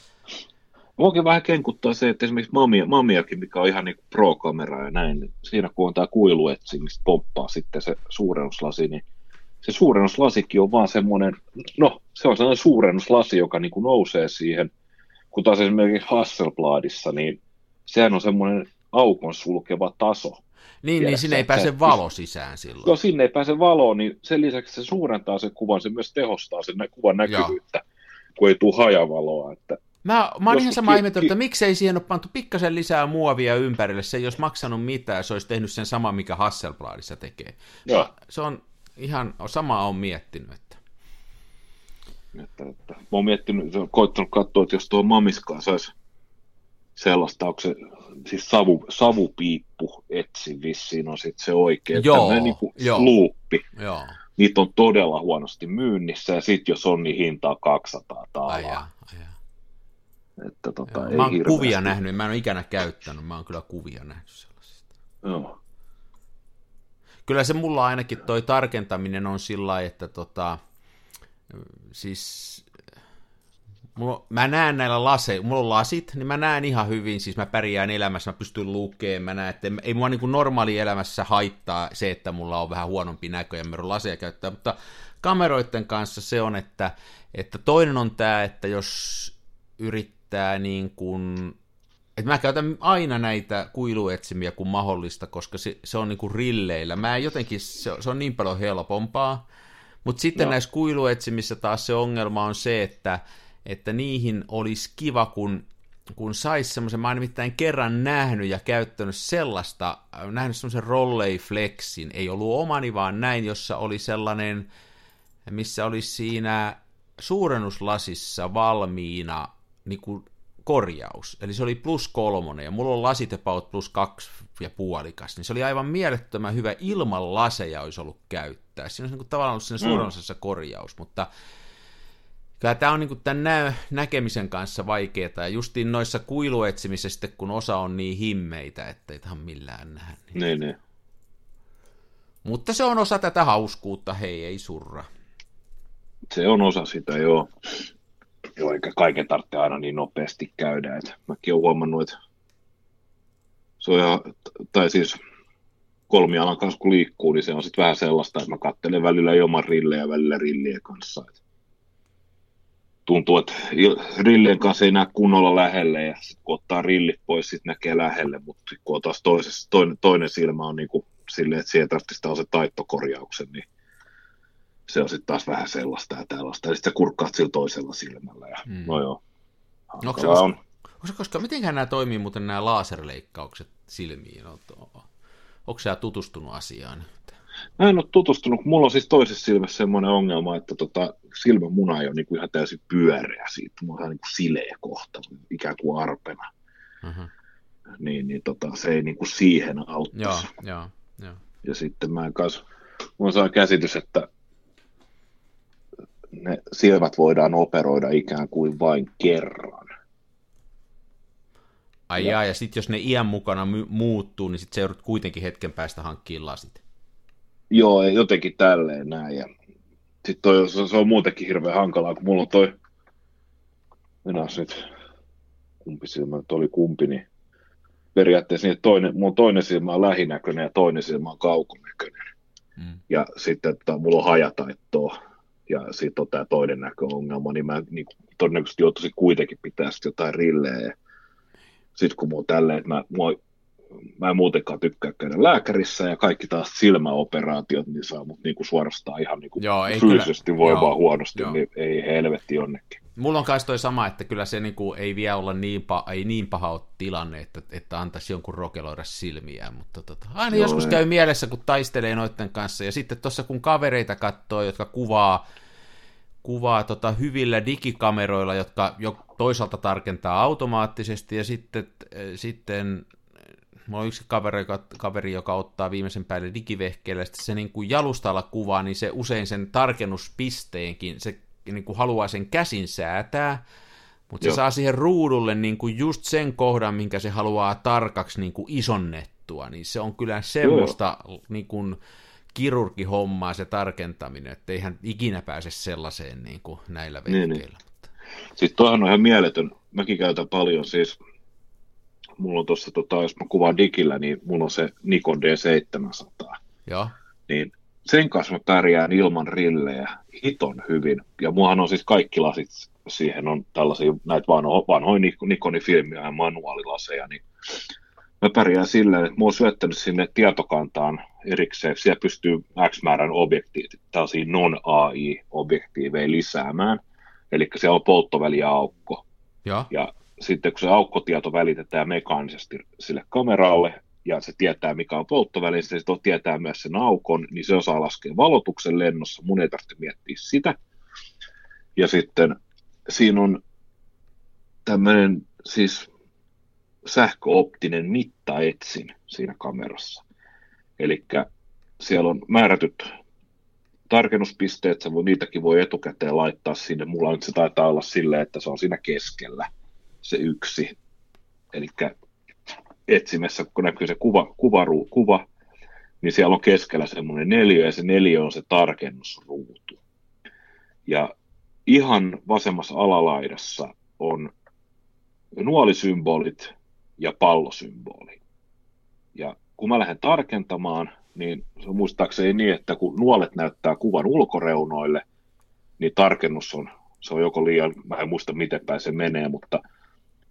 Voinkin vähän kenkuttaa se, että esimerkiksi Mamiyakin, mikä on ihan niin kuin pro-kamera ja näin, niin siinä kun on tämä kuiluetsi, mistä pomppaa sitten se suurennuslasi, niin se suurennuslasikin on vaan semmoinen, se on sellainen suurennuslasi, joka niin kuin nousee siihen, kun taas esimerkiksi Hasselbladissa, niin sehän on semmoinen aukon sulkeva taso. Niin sinne ei pääse valo sisään silloin. Joo, sinne ei pääse valo, niin sen lisäksi se suurentaa sen kuvan, se myös tehostaa sen kuvan näkyvyyttä, kun ei tule hajavaloa. Että mä oon ihan sama ihmetellyt, että miksei siihen ole pantu pikkasen lisää muovia ympärille, se ei olisi maksanut mitään, se olisi tehnyt sen sama, mikä Hasselbladissa tekee. Joo. Se on... Ihan samaa on miettinyt, että mä oon miettinyt, koittanut katsoa, että jos tuo Mamiskaan saisi sellaista, onko se siis savupiippu etsi vissiin on sitten se oikein, tämmöinen niin kuin luuppi. Niitä on todella huonosti myynnissä ja sitten jos on, niin hintaa 200 taalaa. Että mä oon kuvia nähnyt, mä en ole ikänä käyttänyt, mä oon kyllä kuvia nähnyt sellaisista. Joo. Kyllä se mulla ainakin toi tarkentaminen on sillä lailla, että siis mä näen näillä laseilla, mulla on lasit, niin mä näen ihan hyvin, siis mä pärjään elämässä, mä pystyn lukemaan, mä näen, että ei mua niin kuin normaali elämässä haittaa se, että mulla on vähän huonompi näkö ja mä oon laseja käyttää, mutta kameroiden kanssa se on, että toinen on tämä, että jos yrittää niin kuin... Että mä käytän aina näitä kuiluetsimiä kuin mahdollista, koska se on niin kuin rilleillä. Mä jotenkin, se on niin paljon helpompaa. Mutta sitten näissä kuiluetsimissä taas se ongelma on se, että niihin olisi kiva, kun saisi semmoisen, mä oon nimittäin kerran nähnyt ja käyttänyt sellaista, nähnyt semmoisen Rolleiflexin, ei ollut omani vaan näin, jossa oli sellainen, missä oli siinä suurennuslasissa valmiina niin kuin korjaus, eli se oli +3, ja mulla on lasit about +2,5, niin se oli aivan mielettömän hyvä, ilman laseja olisi ollut käyttää. Siinä olisi niin kuin tavallaan ollut siinä suurennosassa korjaus, mutta kyllä tämä on niin kuin tämän näkemisen kanssa vaikeaa, ja justiin noissa kuiluetsimissä sitten, kun osa on niin himmeitä, ettei tähän millään nähdä. Niin. Mutta se on osa tätä hauskuutta, hei, ei surra. Se on osa sitä, joo. Joo, eikä kaiken tarvitse aina niin nopeasti käydä, että mäkin olen huomannut, että se on ihan, tai siis kolmialan kanssa kun liikkuu, niin se on sitten vähän sellaista, että mä katselen välillä ilman rillejä ja välillä rillien kanssa. tuntuu, että rillien kanssa ei näe kunnolla lähelle, ja sitten kun ottaa rillit pois, sitten näkee lähelle, mutta kun taas toinen silmä on niin kuin silleen, että siihen tarvitsisi se taittokorjauksen, niin se on sitten taas vähän sellaista ja tällaista, ja sitten sä kurkkaat sillä toisella silmällä, ja no joo. Koska mitenköhän nämä toimii muuten nämä laserleikkaukset silmiin? Onko sä tutustunut asiaan? Mä en ole tutustunut, mulla on siis toisessa silmässä semmoinen ongelma, että silmämuna ei ole niin kuin ihan täysin pyöreä siitä, mulla on niin kuin sileä kohta, ikään kuin arpena, se ei niin kuin siihen auttaisi. Joo. Ja sitten mulla saa käsitys, että ne silmät voidaan operoida ikään kuin vain kerran. Ja sitten jos ne iän mukana muuttuu, niin sitten se joudut kuitenkin hetken päästä hankkiin lasit. Joo, jotenkin tälleen näin. Sitten se on muutenkin hirveän hankalaa, kun mulla on toi... Mennäs nyt, kumpi silmä nyt oli kumpi, niin periaatteessa niin mulla on toinen silmä on lähinäköinen ja toinen silmä on kaukonäköinen. Ja sitten että mulla on hajataittoa ja sitten on tämä toinen näköongelma, niin mä niin todennäköisesti joutuisin kuitenkin pitää sitten jotain rilleä. Sitten kun mulla on tälleen, että mä en muutenkaan tykkää käydä lääkärissä, ja kaikki taas silmäoperaatiot, niin saa mut niinku suorastaan ihan niinku fyysisesti voimaa huonosti, niin ei helvetti jonnekin. Mulla on myös toi sama, että kyllä se niinku ei vielä olla niin paha tilanne, että antaisi jonkun rokeloida silmiään, mutta aina joskus käy mielessä, kun taistelee noiden kanssa, ja sitten tuossa kun kavereita katsoo, jotka kuvaa hyvillä digikameroilla, jotka jo toisaalta tarkentaa automaattisesti, ja sitten mulla on yksi kaveri, joka ottaa viimeisen päälle digivehkeellä, sitten se niin kuin jalustalla kuvaa, niin se usein sen tarkennuspisteenkin, se niin kuin haluaa sen käsin säätää, mutta se saa siihen ruudulle niin kuin just sen kohdan, minkä se haluaa tarkaksi niin kuin isonnettua, niin se on kyllä semmoista niin kuin kirurgihommaa se tarkentaminen, että eihän ikinä pääse sellaiseen niin kuin näillä vehkeillä. Niin. Siis toihan on ihan mieletön, mäkin käytän paljon siis... Mulla on tuossa, jos mä kuvaan digillä, niin mulla on se Nikon D700. Joo. Niin sen kanssa mä pärjään ilman rillejä hiton hyvin. Ja muahan on siis kaikki lasit, siihen on tällaisia, näitä vanhoja Nikonin filmiä ja manuaalilaseja, niin mä pärjään silleen, että mä oon syöttänyt sinne tietokantaan erikseen, siellä pystyy X määrän objektiivit, tällaisia non-AI-objektiiveja lisäämään. Eli siellä on polttoväliaukko. Joo. Ja sitten kun se aukkotieto välitetään mekaanisesti sille kameralle, ja se tietää, mikä on polttoväli, se tietää myös sen aukon, niin se osaa laskea valotuksen lennossa, mun ei tarvitse miettiä sitä. Ja sitten siinä on tämmöinen siis sähköoptinen mittaetsin siinä kamerassa. Eli siellä on määrätyt tarkennuspisteet, niitäkin voi etukäteen laittaa sinne. Mulla nyt se taitaa olla silleen, että se on siinä keskellä. Se yksi, eli etsimessä, kun näkyy se kuva, niin siellä on keskellä semmoinen 4, ja se 4 on se tarkennusruutu. Ja ihan vasemmassa alalaidassa on nuolisymbolit ja pallosymboli. Ja kun mä lähden tarkentamaan, niin se on muistaakseni niin, että kun nuolet näyttää kuvan ulkoreunoille, niin tarkennus on, se on joko liian, mä en muista miten päin se menee, mutta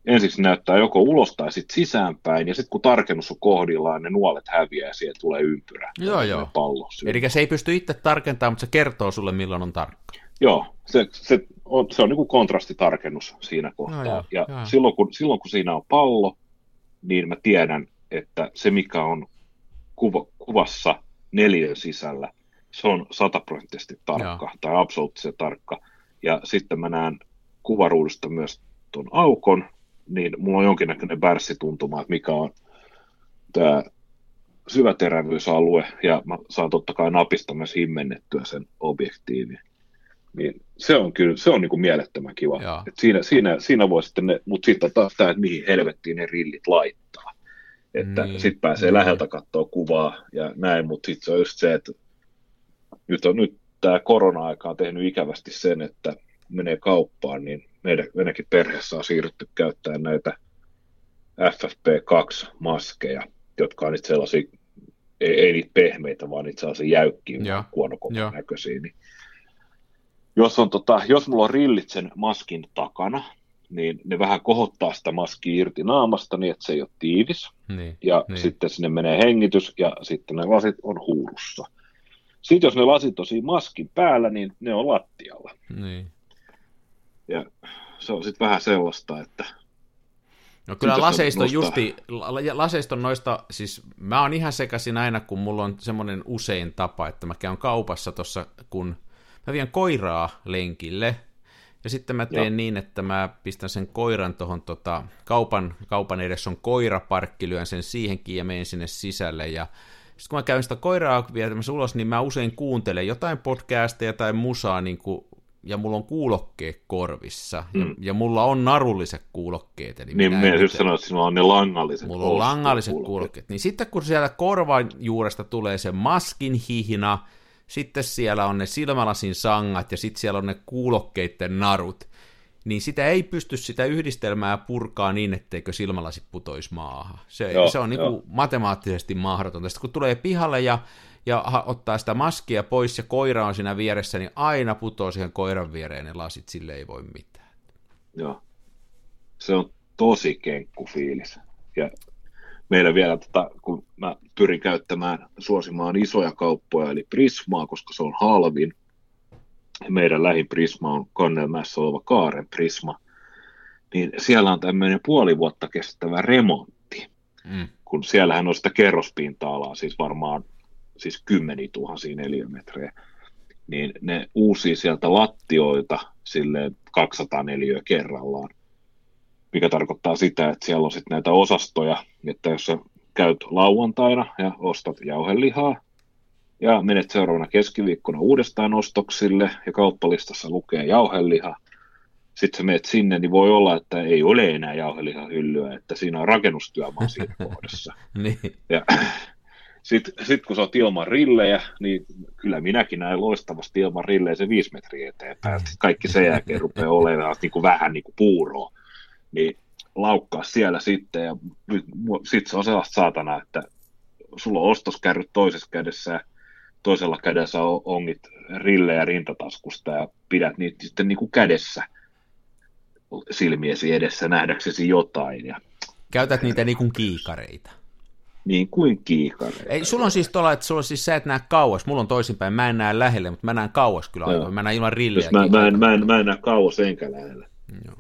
ensiksi näyttää joko ulos tai sitten sisäänpäin, ja sitten kun tarkennus on kohdillaan, ne nuolet häviää ja siihen tulee ympyrä. Joo. Pallo. Eli se ei pysty itse tarkentamaan, mutta se kertoo sulle, milloin on tarkka. Joo, se on niin kuin kontrastitarkennus siinä kohtaa. Joo. Silloin, kun siinä on pallo, niin mä tiedän, että se, mikä on kuvassa neliön sisällä, se on 100% tarkka tai absoluuttisen tarkka. Ja sitten mä näen kuvaruudusta myös tuon aukon, niin mulla on jonkinnäköinen pärssituntuma, että mikä on tämä syväterävyysalue, ja mä saan totta kai napista myös himmennettyä sen objektiivin. Niin se on kyllä, se on niin kuin mielettömän kiva. Et siinä voi sitten ne, mutta sitten taas tämä, että mihin helvettiin ne rillit laittaa. Että sitten pääsee läheltä katsoa kuvaa ja näin, mutta sitten se on just se, että nyt tämä korona-aika on tehnyt ikävästi sen, että menee kauppaan, niin meidänkin perheessä on siirrytty käyttämään näitä FFP2-maskeja, jotka on niitä sellaisia, ei niitä pehmeitä, vaan niitä sellaisia jäykkiä, huonokokonäköisiä. Niin Jos mulla on rillit sen maskin takana, niin ne vähän kohottaa sitä maskia irti naamasta niin, että se ei ole tiivis. Niin. Sitten sinne menee hengitys ja sitten ne lasit on huurussa. Sitten jos ne lasit on siinä maskin päällä, niin ne on lattialla. Niin. Ja se on sitten vähän sellaista, että... No kyllä laseiston noista, siis mä oon ihan sekaisin aina, kun mulla on semmoinen usein tapa, että mä käyn kaupassa tuossa, kun mä vien koiraa lenkille, ja sitten mä teen niin, että mä pistän sen koiran tuohon kaupan edessä on koiraparkki, lyön sen siihenkin ja menen sinne sisälle, ja sitten kun mä käyn sitä koiraa vietämässä ulos, niin mä usein kuuntelen jotain podcasteja tai musaa, niin kuin ja mulla on kuulokkeet korvissa, ja mulla on narulliset kuulokkeet. Eli niin, minä just sanoin, että sinulla on ne langalliset kuulokkeet. Mulla on langalliset kuulokkeet. Niin sitten kun siellä korvan juuresta tulee se maskin hihna, sitten siellä on ne silmälasin sangat, ja sitten siellä on ne kuulokkeiden narut, niin sitä ei pysty sitä yhdistelmää purkaa niin, etteikö silmälasit putoisi maahan. Se on niinku matemaattisesti mahdotonta. Sitten kun tulee pihalle ja ottaa sitä maskia pois ja koira on siinä vieressä, niin aina putoaa siihen koiran viereen ne lasit, sille ei voi mitään. Joo, se on tosi kenkkufiilis. Ja meillä vielä, kun mä pyrin käyttämään, suosimaan isoja kauppoja, eli Prismaa, koska se on halvin. Meidän lähin Prisma on Kannelmäessä oleva Kaaren Prisma. Niin siellä on tämmöinen puoli vuotta kestävä remontti, kun siellähän on sitä kerrospinta-alaa, siis varmaan siis 10 000 neliömetrejä, niin ne uusi sieltä lattioita silleen 200 neliöä kerrallaan, mikä tarkoittaa sitä, että siellä on sitten näitä osastoja, että jos sä käyt lauantaina ja ostat jauhelihaa, ja menet seuraavana keskiviikkona uudestaan ostoksille, ja kauppalistassa lukee jauheliha, sitten sä menet sinne, niin voi olla, että ei ole enää jauhelihahyllyä, että siinä on rakennustyömaa siinä kohdassa. Sitten kun sä oot ilman rillejä, niin kyllä minäkin näin loistavasti ilman rillejä se 5 metriä eteenpäin. Kaikki sen jälkeen rupeaa olemaan niin kuin vähän niin kuin puuroa. Niin laukkaa siellä sitten ja sitten se on sellaista saatana, että sulla on ostoskärryt toisessa kädessä ja toisella kädessä ongit rillejä rintataskusta ja pidät niitä sitten niin kuin kädessä silmiesi edessä nähdäksesi jotain. Ja... Käytät niitä niin kuin kiikareita. Niin kuin kiikareita. Ei, sulla on siis tuolla, että sulla on siis, sä et näe kauas, mulla on toisinpäin, mä en näe lähelle, mutta mä näen kauas kyllä aikoin, mä näen ilman rillejä. Mä en näe kauas enkä lähelle,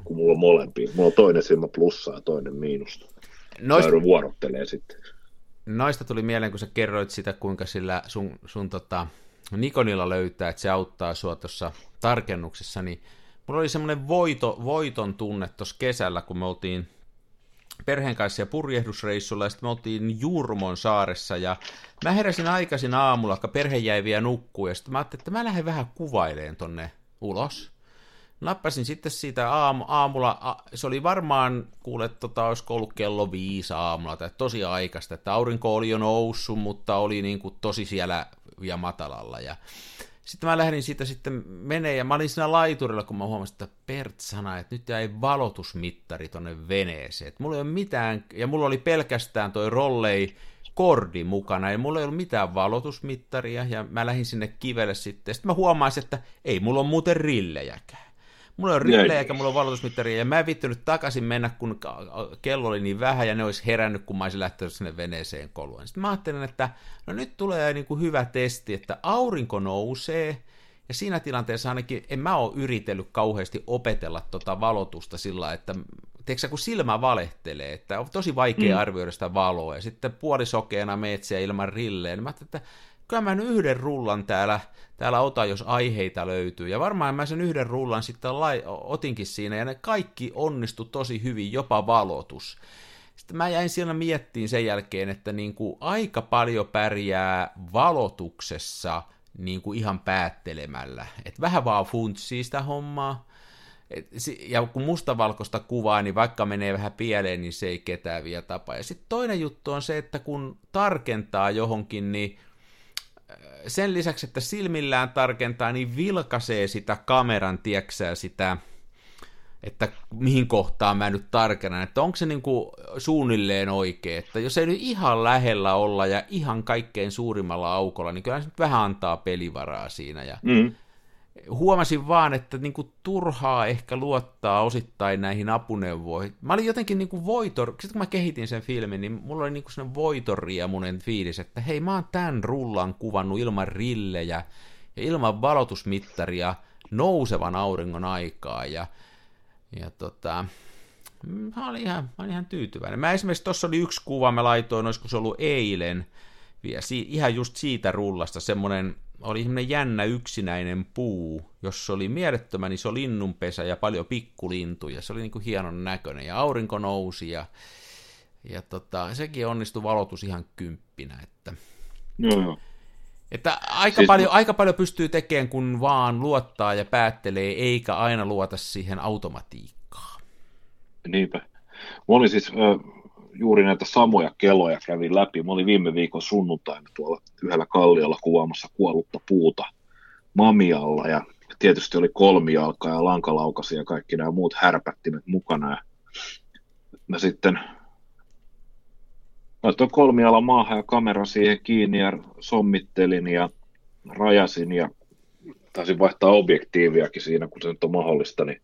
kun mulla on molempia. Mulla on toinen silmä plussaa ja toinen miinusta. Mä vuorottelee sitten. Noista tuli mieleen, kun sä kerroit sitä, kuinka sillä sun Nikonilla löytää, että se auttaa sua tuossa tarkennuksessa, niin mulla oli semmoinen voiton tunne tuossa kesällä, kun me oltiin perheen kanssa ja purjehdusreissulla, ja sitten me oltiin Jurmon saaressa, ja mä heräsin aikaisin aamulla, kun perhe jäi vielä nukkuun, ja sitten mä ajattelin, että mä lähden vähän kuvaileen tonne ulos. Nappasin sitten siitä aamulla, se oli varmaan, kuule, olisiko ollut kello 5 aamulla, tai tosi aikaista, että aurinko oli jo noussut, mutta oli niin kuin tosi siellä ja matalalla, ja sitten mä lähdin siitä sitten meneen, ja mä olin siinä laiturilla, kun mä huomasin, että pertsana, että nyt jäi valotusmittari tonne veneeseen. Että mulla ei ole mitään, ja mulla oli pelkästään toi Rollei-Kordi mukana, ja mulla ei ollut mitään valotusmittaria, ja mä lähdin sinne kivelle sitten. Sitten mä huomasin, että ei mulla ole muuten rillejäkään. Mulla ei ole rillejä, eikä mulla ole valotusmittaria, ja mä en viittynyt takaisin mennä, kun kello oli niin vähän, ja ne olisi herännyt, kun mä olisin lähtenyt sinne veneeseen koluen. Sitten mä ajattelin, että no nyt tulee niin kuin hyvä testi, että aurinko nousee, ja siinä tilanteessa ainakin en mä ole yritellyt kauheasti opetella valotusta sillä, että tiedätkö, kun silmä valehtelee, että on tosi vaikea arvioida sitä valoa, ja sitten puolisokeena metsiä ilman rilleen, niin mä ajattelin, että kyllä mä yhden rullan täällä otan, jos aiheita löytyy, ja varmaan mä sen yhden rullan sitten otinkin siinä, ja ne kaikki onnistui tosi hyvin, jopa valotus. Sitten mä jäin siellä miettiin sen jälkeen, että niin kuin aika paljon pärjää valotuksessa niin kuin ihan päättelemällä, että vähän vaan funtsii sitä hommaa, ja kun mustavalkoista kuvaa, niin vaikka menee vähän pieleen, niin se ei ketään vielä tapaa. Ja sitten toinen juttu on se, että kun tarkentaa johonkin, niin sen lisäksi, että silmillään tarkentaa, niin vilkaisee sitä kameran, tieksää sitä, että mihin kohtaan mä nyt tarkennan, että onko se niin kuin suunnilleen oikein, että jos ei nyt ihan lähellä olla ja ihan kaikkein suurimmalla aukolla, niin kyllä se nyt vähän antaa pelivaraa siinä. Ja huomasin vaan, että niin kuin turhaa ehkä luottaa osittain näihin apuneuvoihin. Mä olin jotenkin niin kuin sitten kun mä kehitin sen filmin, niin mulla oli niin kuin sellainen voitoriemunen fiilis, että hei, mä oon tämän rullan kuvannut ilman rillejä ja ilman valotusmittaria nousevan auringon aikaa, ja mä olin ihan tyytyväinen. Mä esimerkiksi, tuossa oli yksi kuva, mä laitoin, olisiko se ollut eilen, ihan just siitä rullasta, semmoinen jännä yksinäinen puu, jossa oli mielettömän iso linnunpesä ja paljon pikkulintuja, se oli niin kuin hienon näköinen, ja aurinko nousi, ja sekin onnistui valotus ihan kymppinä, että... No. Että aika paljon pystyy tekemään, kun vaan luottaa ja päättelee, eikä aina luota siihen automatiikkaan. Niinpä. Mä olin siis juuri näitä samoja kelloja kävin läpi. Mä olin viime viikon sunnuntaina tuolla yhdellä kalliolla kuvaamassa kuollutta puuta Mamiyalla. Ja tietysti oli kolmijalka ja lankalaukasia ja kaikki nämä muut härpättimet mukana. Ja mä sitten... Laitoin kolmijalan maahan ja kameran siihen kiinni ja sommittelin ja rajasin ja taisin vaihtaa objektiiviakin siinä, kun se nyt on mahdollista, niin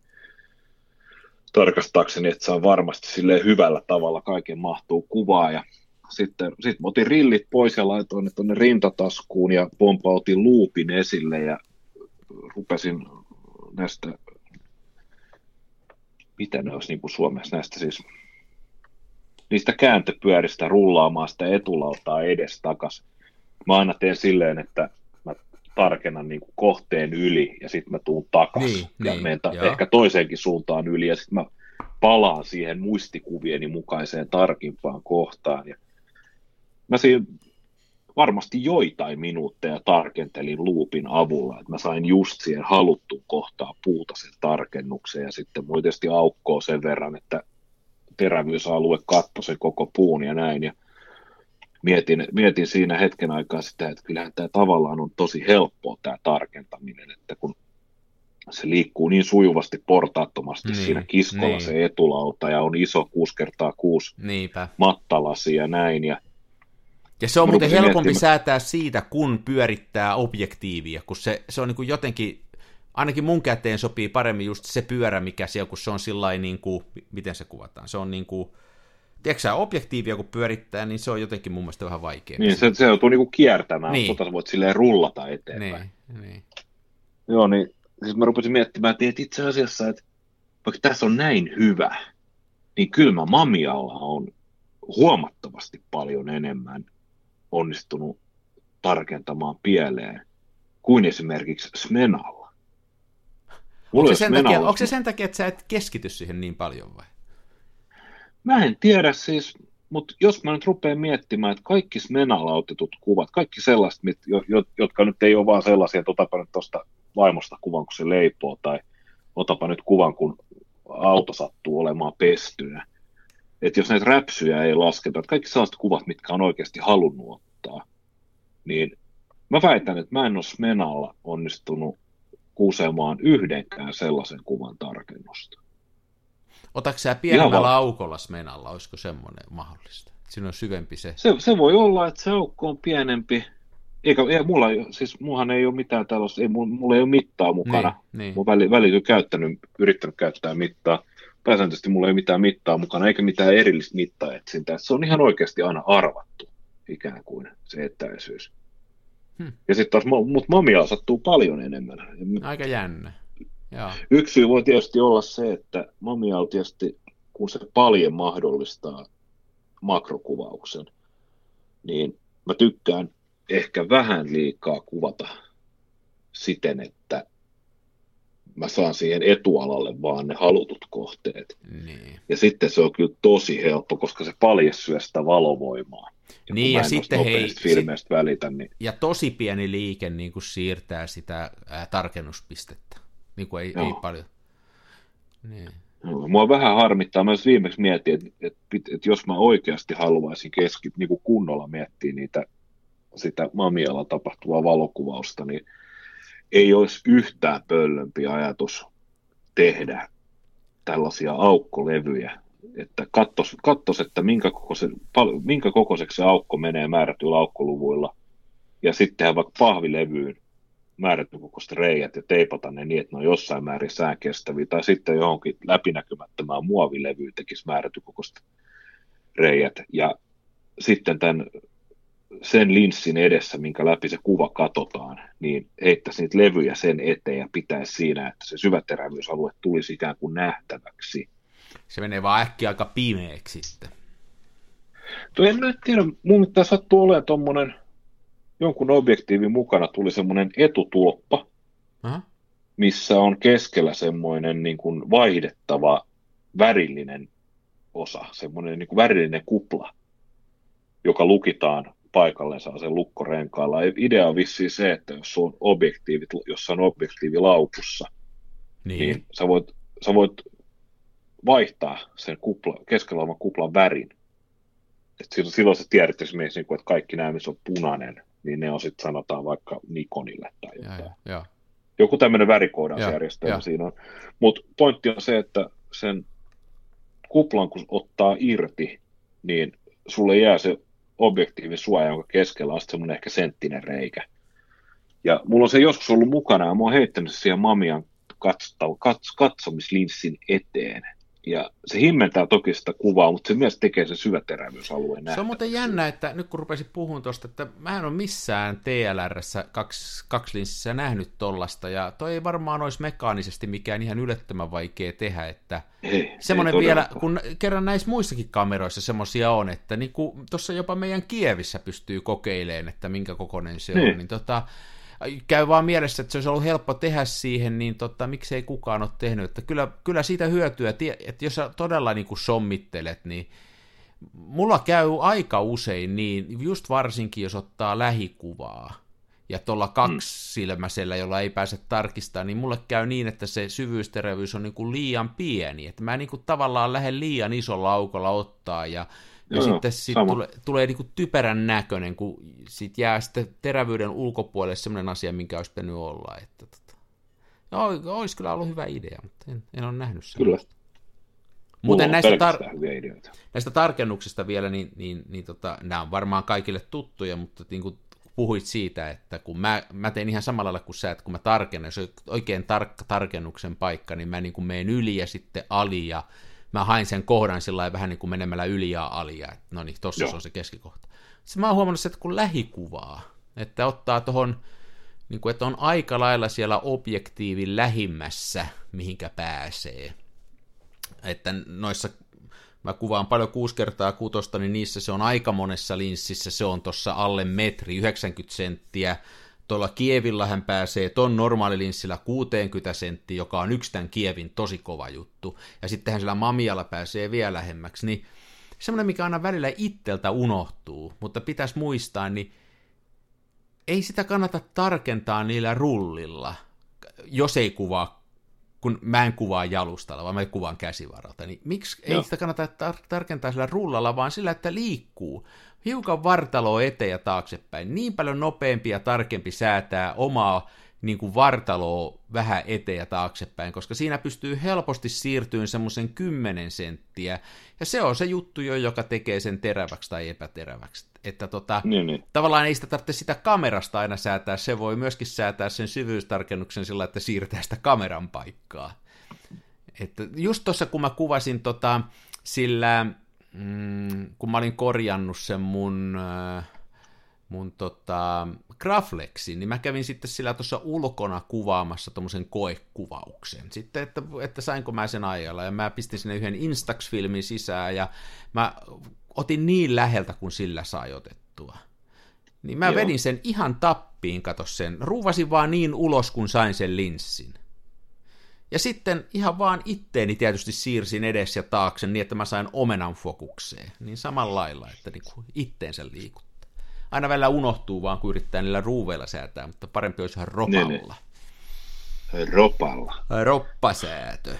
tarkastaakseni, että saa varmasti silleen hyvällä tavalla kaiken mahtuu kuvaa. Ja sitten mä otin rillit pois ja laitoin ne tuonne rintataskuun ja pompautin luupin esille ja rupesin näistä, mitä ne olisi niin kuin Suomessa, näistä siis... niistä kääntöpyöristä rullaamaan sitä etulautaa edes takaisin. Mä aina teen silleen, että mä tarkennan niin kuin kohteen yli ja sitten mä tuun takaisin. Niin, ehkä toiseenkin suuntaan yli ja sitten mä palaan siihen muistikuvieni mukaiseen tarkimpaan kohtaan. Ja mä siinä varmasti joitain minuutteja tarkentelin luupin avulla, että mä sain just siihen haluttuun kohtaan puuta sen tarkennuksen ja sitten mulla tietysti aukkoa sen verran, että terävyysalue kattoi sen koko puun ja näin, ja mietin siinä hetken aikaa sitä, että kyllähän tämä tavallaan on tosi helppoa tämä tarkentaminen, että kun se liikkuu niin sujuvasti portaattomasti siinä kiskolla se etulauta, ja on iso 6x6 mattalasi ja näin. Ja se on muuten helpompi säätää siitä, kun pyörittää objektiivia, kun se on niin kuin jotenkin... Ainakin mun käteen sopii paremmin just se pyörä, mikä siellä, kun se on sillain niin kuin, miten se kuvataan, se on niin kuin, tiedätkö objektiivia kun pyörittää, niin se on jotenkin mun mielestä vähän vaikeaa. Niin, se joutuu niin kuin kiertämään, mutta sä voit silleen rullata eteenpäin. Niin. Joo, niin siis mä rupesin miettimään, että itse asiassa, että vaikka tässä on näin hyvä, niin kyllä mä Mamiyalla on huomattavasti paljon enemmän onnistunut tarkentamaan pieleen kuin esimerkiksi Smenalla. Onko se sen takia, että sä et keskity siihen niin paljon vai? Mä en tiedä siis, mutta jos mä nyt rupean miettimään, että kaikki Smenalla otetut kuvat, kaikki sellaiset, jotka nyt ei ole vaan sellaisia, että otapa nyt tuosta vaimosta kuvan, kun se leipoo, tai otapa nyt kuvan, kun auto sattuu olemaan pestyä. Että jos näitä räpsyjä ei lasketa, että kaikki sellaiset kuvat, mitkä on oikeasti halunnut ottaa, niin mä väitän, että mä en ole Smenalla onnistunut kusemaan yhdenkään sellaisen kuvan tarkennusta. Otatko sä pienellä aukolla Smenalla, olisiko semmoinen mahdollista? Siinä on syvempi se. Se voi olla, että se aukko on pienempi. Mullahan ei ole mitään tällaista, mulla ei ole mittaa mukana. Niin. Mä välillä yrittänyt käyttää mittaa. Pääsääntöisesti mulla ei ole mitään mittaa mukana, eikä mitään erillistä mittaa etsintää. Se on ihan oikeasti aina arvattu, ikään kuin se etäisyys. Ja sitten taas, mutta Mamiyalla sattuu paljon enemmän. Aika jännä. Joo. Yksi syy voi tietysti olla se, että Mamiyalla tietysti, kun se paljon mahdollistaa makrokuvauksen, niin mä tykkään ehkä vähän liikaa kuvata siten, että mä saan siihen etualalle vaan ne halutut kohteet. Niin. Ja sitten se on kyllä tosi helppo, koska se paljes syö sitä valovoimaa. Ja niin, ja sitten välitä, niin... Ja tosi pieni liike niin kuin siirtää sitä tarkennuspistettä. Niin kuin ei paljon. Niin. Mua vähän harmittaa. Mä jos viimeksi mietin, että jos mä oikeasti haluaisin niin kuin kunnolla miettiä sitä Mamiyalla tapahtuvaa valokuvausta, niin ei olisi yhtään pöllömpi ajatus tehdä tällaisia aukkolevyjä, että kattos, että minkä kokoiseksi se aukko menee määrätyillä aukkoluvuilla, ja sittenhän vaikka pahvilevyyn määrätty kokoiset reijät ja teipata ne niin, että ne on jossain määrin säänkestäviä, tai sitten johonkin läpinäkymättömään muovilevyyn tekisi määrätty kokoiset reijät, ja sitten tämän, sen linssin edessä, minkä läpi se kuva katsotaan, niin heittäisi niitä levyjä sen eteen ja pitäisi siinä, että se syväterävyysalue tulisi ikään kuin nähtäväksi. Se menee vaan äkkiä aika pimeäksi sitten. Tuo en nyt tiedä, mun mitään sattuu olemaan tuommoinen, jonkun objektiivin mukana tuli semmoinen etutulppa, missä on keskellä semmoinen niin kuin vaihdettava värillinen osa, semmoinen niin kuin värillinen kupla, joka lukitaan paikallensa sen lukkorenkaalla. Idea on vissiin se, että jos on objektiivit, jos on objektiivi laukussa, niin sä voit vaihtaa sen kupla, keskellä olevan kuplan värin. Et silloin sä tiedät esimerkiksi, että kaikki nämä, missä on punainen, niin ne on sitten sanotaan vaikka Nikonille tai jotain. Ja. Joku tämmöinen värikoodausjärjestelmä siinä on. Mutta pointti on se, että sen kuplan kun ottaa irti, niin sulle jää se objektiivin suoja, jonka keskellä on semmoinen ehkä senttinen reikä. Ja mulla on se joskus ollut mukana, ja mä oon heittänyt siihen Mamiyan katsomislinssin eteen. Ja se himmentää toki sitä kuvaa, mutta se myös tekee sen syväterävyysalueen nähtäväksi. Se on muuten jännä, että nyt kun rupesin puhumaan tuosta, että mä en ole missään TLR-ssä kaksilinssissä nähnyt tollasta, ja toi ei varmaan olisi mekaanisesti mikään ihan ylettömän vaikea tehdä, että ei, semmoinen ei vielä, kun kerran näissä muissakin kameroissa semmoisia on, että niin kuin tuossa jopa meidän Kievissä pystyy kokeilemaan, että minkä kokoinen se on, niin käy vaan mielessä, että se olisi ollut helppo tehdä siihen, niin miksei kukaan ole tehnyt. Että kyllä siitä hyötyä, että jos sä todella niin kuin sommittelet, niin mulla käy aika usein niin, just varsinkin jos ottaa lähikuvaa ja tuolla kaksisilmäisellä, jolla ei pääse tarkistamaan, niin mulle käy niin, että se syvyysterävyys on niin kuin liian pieni. Että mä niin kuin tavallaan lähden liian isolla aukolla ottaa ja sitten tulee niinku typerän näköinen, kun sit jää sitten terävyyden ulkopuolelle semmoinen asia, minkä olisi pitänyt olla. Olisi kyllä ollut hyvä idea, mutta en ole nähnyt sitä. Kyllä. Muuten näistä tarkennuksista vielä, niin nämä on varmaan kaikille tuttuja, mutta niin kuin puhuit siitä, että kun mä tein ihan samalla lailla kuin sä, että kun mä tarkennan, jos on oikein tarkennuksen paikka, niin mä niin kuin meen yli ja sitten ali ja mä hain sen kohdan sillä vähän niin kuin menemällä yli ja alia, että no niin, tossa se on se keskikohta. Sitten mä oon huomannut se, että kun lähikuvaa, että ottaa tohon, niin kuin, että on aika lailla siellä objektiivin lähimmässä, mihinkä pääsee. Että noissa, mä kuvaan paljon 6x6, niin niissä se on aika monessa linssissä, se on tossa alle metri, 90 senttiä. Tuolla Kievillä hän pääsee ton normaalilinssillä 60 senttiä, joka on yksi tämän Kievin tosi kova juttu, ja sittenhän sillä Mamiyalla pääsee vielä lähemmäksi, niin semmoinen, mikä aina välillä itseltä unohtuu, mutta pitäisi muistaa, niin ei sitä kannata tarkentaa niillä rullilla, jos ei kuvaa, kun mä en kuvaa jalustalla, vaan mä kuvaan käsivaralta, niin miksi ei sitä kannata tarkentaa sillä rullalla, vaan sillä, että liikkuu. Hiukan vartaloa eteen ja taaksepäin, niin paljon nopeampi ja tarkempi säätää omaa niin kuin vartaloa vähän eteen ja taaksepäin, koska siinä pystyy helposti siirtymään semmoisen 10 senttiä, ja se on se juttu jo, joka tekee sen teräväksi tai epäteräväksi. Että tavallaan ei sitä tarvitse sitä kamerasta aina säätää, se voi myöskin säätää sen syvyystarkennuksen sillä, että siirtää sitä kameran paikkaa. Että just tuossa, kun mä kuvasin sillä... kun mä olin korjannut sen mun Graflexin, niin mä kävin sitten sillä tuossa ulkona kuvaamassa tommosen koekuvauksen. Sitten, että sainko mä sen ajalla, ja mä pistin sinne yhden Instax-filmin sisään, ja mä otin niin läheltä, kun sillä sai otettua. Niin mä vedin sen ihan tappiin, kato sen, ruuvasin vaan niin ulos, kun sain sen linssin. Ja sitten ihan vaan itteeni tietysti siirsin edes ja taakse niin, että mä sain omenan fokukseen. Niin samalla lailla, että niinku itteensä liikuttaa. Aina välillä unohtuu vaan, kun yrittää niillä ruuveilla säätää, mutta parempi olisi ihan ropalla. Ropalla. Roppasäätö.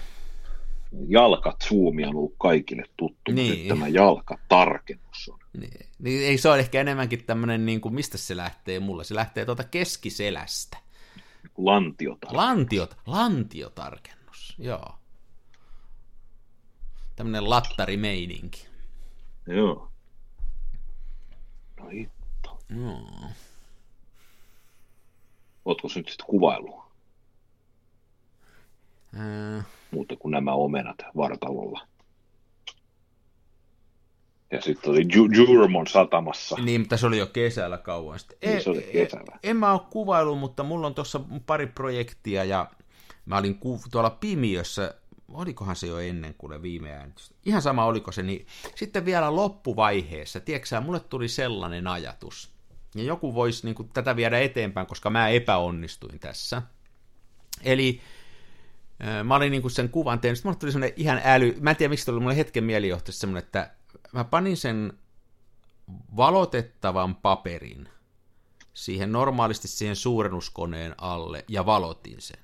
Jalkatsuumi on ollut kaikille tuttu, niin. Tämä jalkatarkennus on. Niin, ei se ole ehkä enemmänkin tämmöinen, niin kuin, mistä se lähtee mulle? Se lähtee keskiselästä. Lantiotarkennus, joo. Tämmönen lattarimeininki. Joo. No hitto. Joo. Ootko nyt sitten kuvaillut? Muuta kuin nämä omenat vartalolla. Ja sitten oli Jurmon satamassa. Niin, mutta se oli jo kesällä kauan sitten. Niin, se oli kesällä. En mä ole kuvailu, mutta mulla on tuossa pari projektia ja mä olin tuolla Pimiössä, olikohan se jo ennen kuin viime äänitystä. Ihan sama oliko se, niin sitten vielä loppuvaiheessa, tiedätkö, mulle tuli sellainen ajatus, ja joku voisi niin kuin tätä viedä eteenpäin, koska mä epäonnistuin tässä. Eli mä olin niin kuin sen kuvan tehnyt, sitten mulle tuli sellainen ihan mä en tiedä miksi tuli mulle hetken mielijohtaisesti sellainen, että mä panin sen valotettavan paperin siihen normaalisti siihen suurennuskoneen alle ja valotin sen.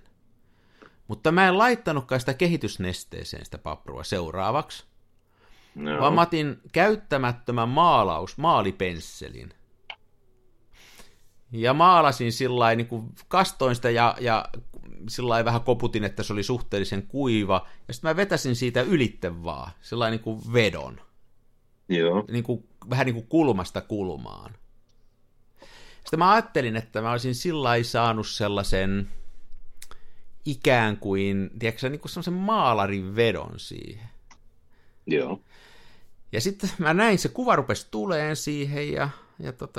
Mutta mä en laittanutkaan sitä kehitysnesteeseen sitä paprua seuraavaksi, no. Vaan mä otin käyttämättömän maalipenselin. Ja maalasin sillain, niin kuin kastoin sitä ja sillain vähän koputin, että se oli suhteellisen kuiva. Ja sitten mä vetäsin siitä ylitten vaan, sillain niin kuin vedon. Joo. Niin kuin, vähän niin kuin kulmasta kulmaan. Sitten mä ajattelin, että mä olisin sillain saanut sellaisen ikään kuin, tiedätkö, niin kuin semmoisen maalarin vedon siihen. Joo. Ja sitten mä näin, se kuva rupesi tuleen siihen ja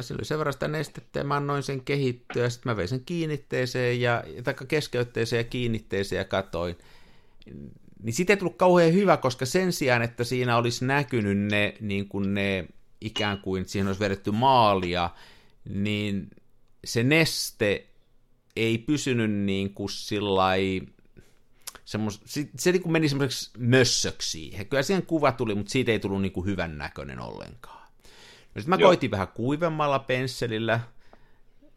sillä oli sen verran sitä nestettä ja mä annoin sen kehittyä ja sitten mä vein sen kiinnitteeseen tai keskeytteeseen ja kiinnitteeseen ja katsoin. Niin siitä ei tullut kauhean hyvä, koska sen sijaan, että siinä olisi näkynyt ne, niin kuin ne ikään kuin siihen olisi vedetty maalia, niin se neste ei pysynyt niin kuin sillai, se niin kuin meni semmoiseksi mössöksi siihen. Kyllä siihen kuva tuli, mutta siitä ei tullut niin kuin hyvän näköinen ollenkaan. No sitten mä koitin vähän kuivemmalla pensselillä,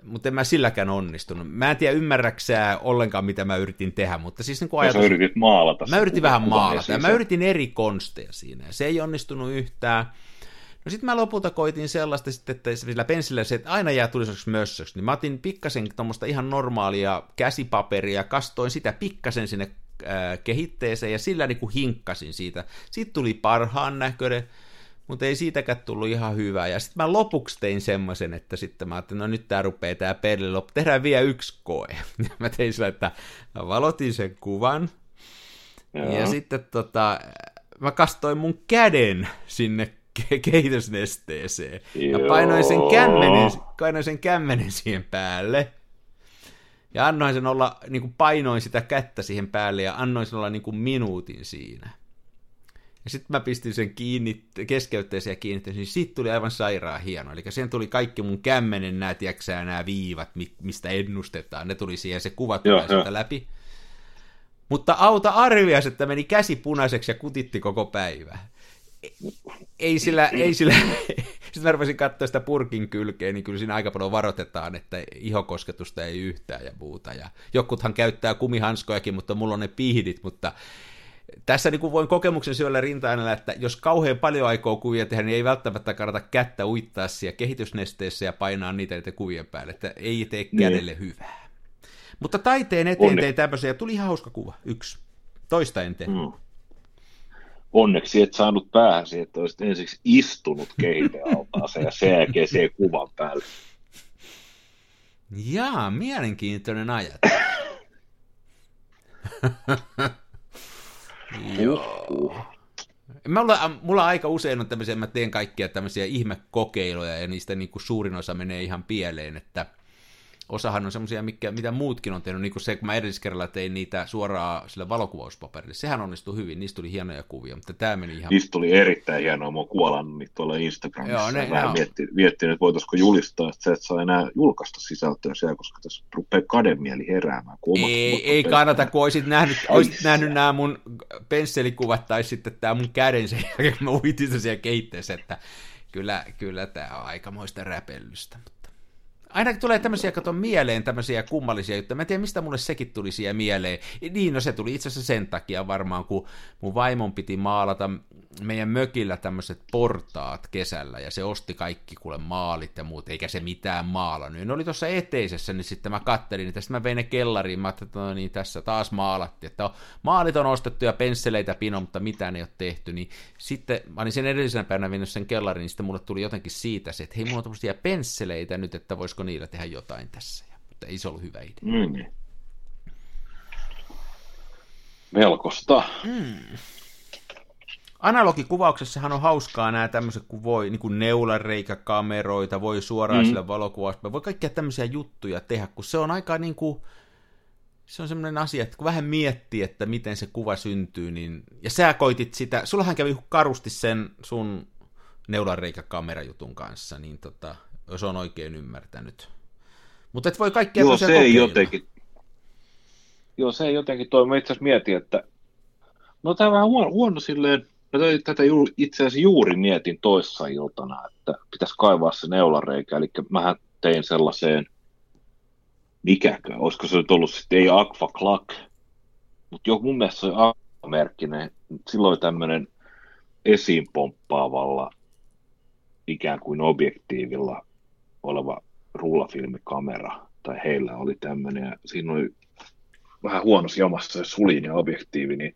mutta en mä silläkään onnistunut. Mä en tiedä ymmärräksää ollenkaan, mitä mä yritin tehdä, mutta siis niin kuin ajatus. Sä yritit maalata. Mä yritin vähän maalata ja mä yritin eri konsteja siinä. Se ei onnistunut yhtään. No sitten mä lopulta koitin sellaista, että sillä pensillä se, että aina jää tuliseksi mössöksi, niin mä otin pikkasen tuommoista ihan normaalia käsipaperia, kastoin sitä pikkasen sinne kehitteeseen ja sillä niin kuin hinkkasin siitä. Siitä tuli parhaan näköinen, mutta ei siitäkään tullut ihan hyvää. Ja sitten mä lopuksi tein semmoisen, että sitten mä ajattelin, no nyt tää rupeaa tää perille loppu, tehdään vielä yksi koe. Mä tein sillä, että mä valotin sen kuvan ja sitten mä kastoin mun käden sinne kehitysnesteeseen. Ja painoin sen kämmenen siihen päälle. Ja annoin sen olla, niin kuin painoin sitä kättä siihen päälle ja annoin sen olla niin kuin minuutin siinä. Ja sitten mä pistin sen keskeytteeseen ja kiinnitteeseen, niin siitä tuli aivan sairaan hieno. Eli siihen tuli kaikki mun kämmenen, nämä viivat, mistä ennustetaan, ne tuli siihen, se kuva tulee sieltä läpi. Mutta auta arvias, että meni käsi punaiseksi ja kutitti koko päivää. Ei sillä. Sitten mä rupesin katsoa sitä purkin kylkeä, niin kyllä siinä aika paljon varoitetaan, että ihokosketusta ei yhtään ja muuta. Ja jokuthan käyttää kumihanskojakin, mutta mulla on ne pihdit, mutta tässä niin kuin voin kokemuksen syöllä rintaäänellä, että jos kauhean paljon aikoo kuvia tehdä, niin ei välttämättä kannata kättä uittaa siellä kehitysnesteessä ja painaa niitä kuvien päälle, että ei tee kädelle hyvää. Mutta taiteen eteen tein tämmöisen ja tuli ihan hauska kuva, yksi. Toista en tehnyt. Onneksi et saanut päähäsi, että olisit ensiksi istunut kehitealtaaseen ja sen jälkeen siihen kuvan päälle. Jaa, mielenkiintoinen ajatus. Mulla aika usein on tämmöisiä, mä teen kaikkia tämmöisiä ihmekokeiluja ja niistä niinku suurin osa menee ihan pieleen, että osahan on semmoisia, mitä muutkin on tehnyt, niin kuin se, kun mä edelliskerralla tein niitä suoraan sillä valokuvauspaperille. Sehän onnistui hyvin, niistä tuli hienoja kuvia, mutta tämä meni ihan. Niistä tuli erittäin hienoa, mä oon kuolannut niitä tuolla Instagramissa. Joo, vähän miettinyt, että voitaisiko julistaa, että sä et saa enää julkaista sisältöä siellä, koska tässä rupeaa kademieli heräämään. Ei kannata, kun olisit nähnyt nämä mun pensselikuvat tai sitten tämä mun käden sen jälkeen, kun mä uitin sitä siellä keitteessä, että kyllä tämä on aikamoista räpellystä. Ainakin tulee tämmöisiä, kato mieleen, tämmöisiä kummallisia juttuja. Mä en tiedä, mistä mulle sekin tuli siihen mieleen. Niin, no se tuli itse asiassa sen takia varmaan, kun mun vaimon piti maalata meidän mökillä tämmöiset portaat kesällä, ja se osti kaikki kuule maalit ja muut, eikä se mitään maalannut. Ja ne oli tuossa eteisessä, niin sitten mä kattelin, että sitten mä vein ne kellariin, mä ajattelin, että no niin, tässä taas maalattiin, että maalit on ostettu ja pensseleitä pino, mutta mitään ei ole tehty, niin sitten mä olin sen edellisenä päivänä vienyt sen kellariin, niin sitten mulle tuli jotenkin siitä se, että hei, mulla on tämmöisiä pensseleitä nyt, että voisiko niillä tehdä jotain tässä. että ei se ollut hyvä idea. Niin. Melkosta. Mm. Analogikuvauksessahan on hauskaa nämä tämmöiset, kun voi niin kuin neulareikakameroita, voi suoraan sillä valokuvauspäin, voi kaikkia tämmöisiä juttuja tehdä, kun se on aika niin kuin, se on semmoinen asia, että kun vähän miettii, että miten se kuva syntyy, niin, ja sä koitit sitä, sullahan kävi karusti sen sun neulareikakamerajutun kanssa, niin jos on oikein ymmärtänyt. Mutta et voi kaikkea tosiaan kokeilla. Joo, se ei jotenkin toi, mä itse asiassa mietin, että no tämä on vähän huono silleen, mä tätä itse asiassa juuri mietin toissa iltana, että pitäisi kaivaa se neulareikä, eli mähän tein sellaiseen, mikäkään, olisiko se nyt ollut sitten, ei Agfa Klak, mutta mun mielestä se oli Agfa-merkkinen, silloin tämmöinen esiin pomppaavalla ikään kuin objektiivilla oleva rullafilmikamera, tai heillä oli tämmöinen, ja siinä oli vähän huonossa jamassa se suljin ja objektiivi, niin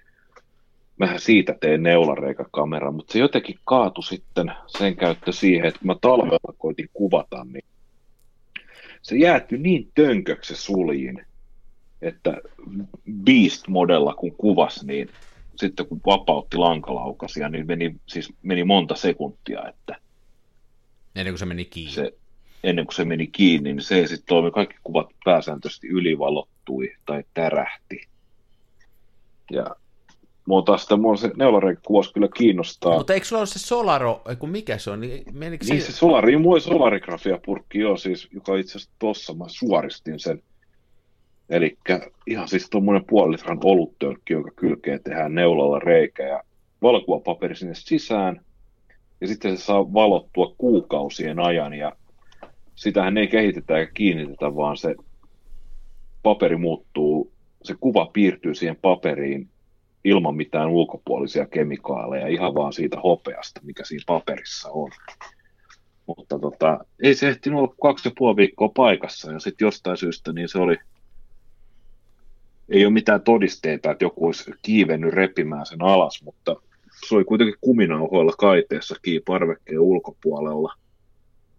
mähän siitä tein neulareikakameran, mutta se jotenkin kaatui sitten sen käyttö siihen, että kun mä talvella koitin kuvata, niin se jäätyi niin tönköksi se suljin, että Beast-modella kun kuvasi, niin sitten kun vapautti lankalaukasia, niin meni monta sekuntia, että ennen kuin se meni kiinni. Niin se sitten toimi, kaikki kuvat pääsääntöisesti ylivalottui tai tärähti. Ja se neulareikkakuvaus kyllä kiinnostaa. No, mutta eikö sulla ole se Solaro, kun mikä se on? Niin se Solari, muu solarigrafiapurkki on siis, joka itse asiassa tossa mä suoristin sen. Eli ihan siis tuommoinen puolilitran oluttölkki, jonka kylkeen tehdään neulalla reikä ja valokuvapaperi sinne sisään. Ja sitten se saa valottua kuukausien ajan ja sitähän ei kehitetä ja kiinnitetä, vaan se paperi muuttuu, se kuva piirtyy siihen paperiin ilman mitään ulkopuolisia kemikaaleja, ihan vaan siitä hopeasta, mikä siinä paperissa on. Mutta ei se ehtinyt olla 2,5 viikkoa paikassa, ja sitten jostain syystä niin se oli, ei ole mitään todisteita, että joku olisi kiivennyt repimään sen alas, mutta se oli kuitenkin kuminauhoilla kaiteessa kiinni parvekkeen ulkopuolella,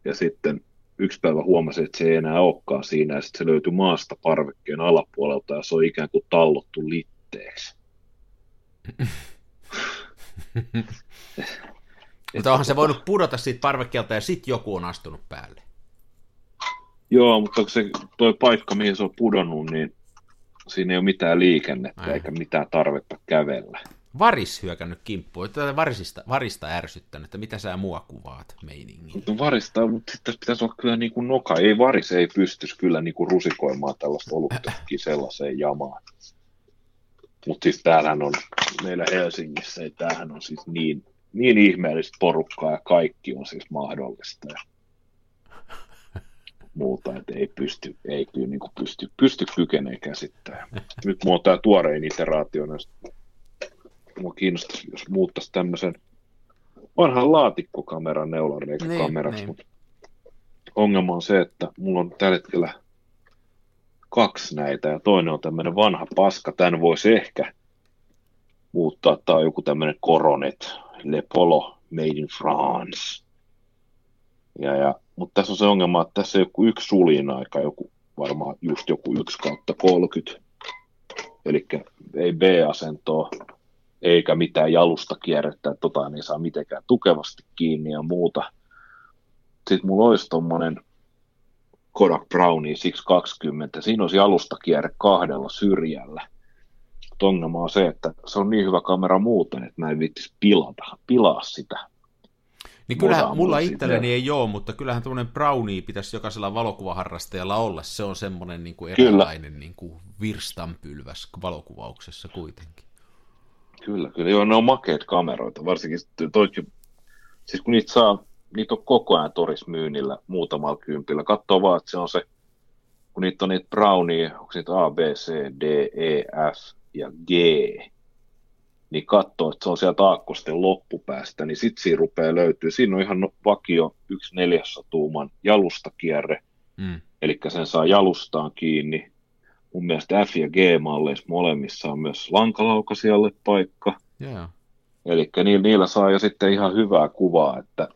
ja sitten yksi päivä huomasin, että se ei enää olekaan siinä, ja sitten se löytyi maasta parvekkeen alapuolelta, ja se on ikään kuin tallottu litteeksi. Mutta onhan se voinut pudota siitä parvekkeelta ja sitten joku on astunut päälle. Joo, mutta se toi paikka, mihin se on pudonnut, niin siinä ei ole mitään liikennettä eikä mitään tarvetta kävellä. Varis hyökännyt kimppuun, tätä varista ärsyttänyt, että mitä sä mua kuvaat meiningin. No varista, mutta sitten pitäisi olla kyllä niin kuin noka, ei varis, ei pystyisi kyllä niin kuin rusikoimaan tällaista oluttakkiä sellaiseen jamaan. Mutta siis täällähän on, meillä Helsingissä, ja tämähän on siis niin ihmeellistä porukkaa, ja kaikki on siis mahdollista ja muuta, että ei kyllä pysty kykeneen käsittämään. Nyt mulla on tämä tuorein iteraatio, mua kiinnostaisi, jos muuttaisi tämmöisen vanhan laatikkokameran neulareikakameraksi, mutta ongelma on se, että mulla on tällä hetkellä 2 näitä, ja toinen on tämmöinen vanha paska, tämän voisi ehkä muuttaa, tämä on joku tämmöinen Coronet, Le Polo, Made in France. Mutta tässä on se ongelma, että tässä on joku yksi suljin aika, varmaan just joku 1/30, eli ei B-asentoa, eikä mitään jalustakierrettä, että ei saa mitenkään tukevasti kiinni ja muuta. Sitten mulla olisi tommoinen Kodak Brownie 620, siinä olisi jalustakierre 2 syrjällä. Ongelma on se, että se on niin hyvä kamera muuten, että mä en viitsisi pilaa sitä. Niin kyllähän mulla itselleni ei ole, mutta kyllähän tuommoinen Brownie pitäisi jokaisella valokuvaharrastajalla olla. Se on semmoinen niin kuin erilainen niin kuin virstanpylväs valokuvauksessa kuitenkin. Kyllä. Joo, ne on makeita kameroita, varsinkin siis kun niitä saa. Niitä on koko ajan torismyynnillä muutamalla kympillä. Katsoo vaan, että se on se, kun niitä on niitä Brownie, onko niitä A, B, C, D, E, F ja G, niin katsoo, että se on sieltä aakkosten loppupäästä, niin sitten siinä rupeaa löytyy. Siinä on ihan vakio 1/4 tuuman jalustakierre, eli sen saa jalustaan kiinni. Mun mielestä F ja G-malleissa molemmissa on myös lankalaukaisijalle paikka. Yeah. Eli niillä saa jo sitten ihan hyvää kuvaa, että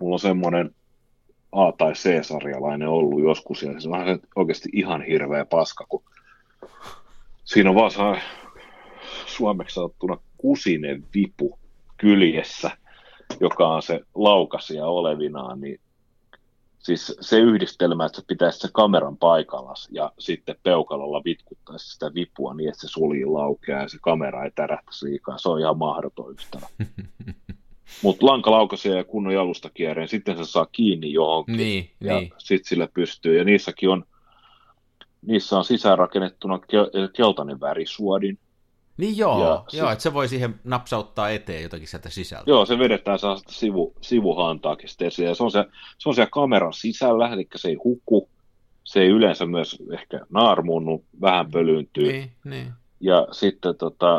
mulla on semmoinen A- tai C-sarjalainen ollut joskus, ja se on oikeasti ihan hirveä paska, kun siinä on vaan suomeksi sanottuna kusinen vipu kyljessä, joka on se laukasia olevinaan, niin siis se yhdistelmä, että se pitäisi se kameran paikallas ja sitten peukalolla vitkuttaisi sitä vipua niin, että se sulji laukeaa ja se kamera ei tärähtäisi liikaa. Se on ihan mahdoton yhtälö. Mutta lanka laukaisee ja kunnon jalustakierreen, sitten se saa kiinni johonkin niin. Sitten sillä pystyy. Ja niissä on sisäänrakennettuna keltainen värisuodin. Niin joo, että se voi siihen napsauttaa eteen jotakin sieltä sisältä. Joo, se vedetään sivuhantaakin sitten esiin, ja se on siellä kameran sisällä, eli se ei huku, se ei yleensä myös ehkä naarmunnu, vähän pölyyntyy, niin. Ja sitten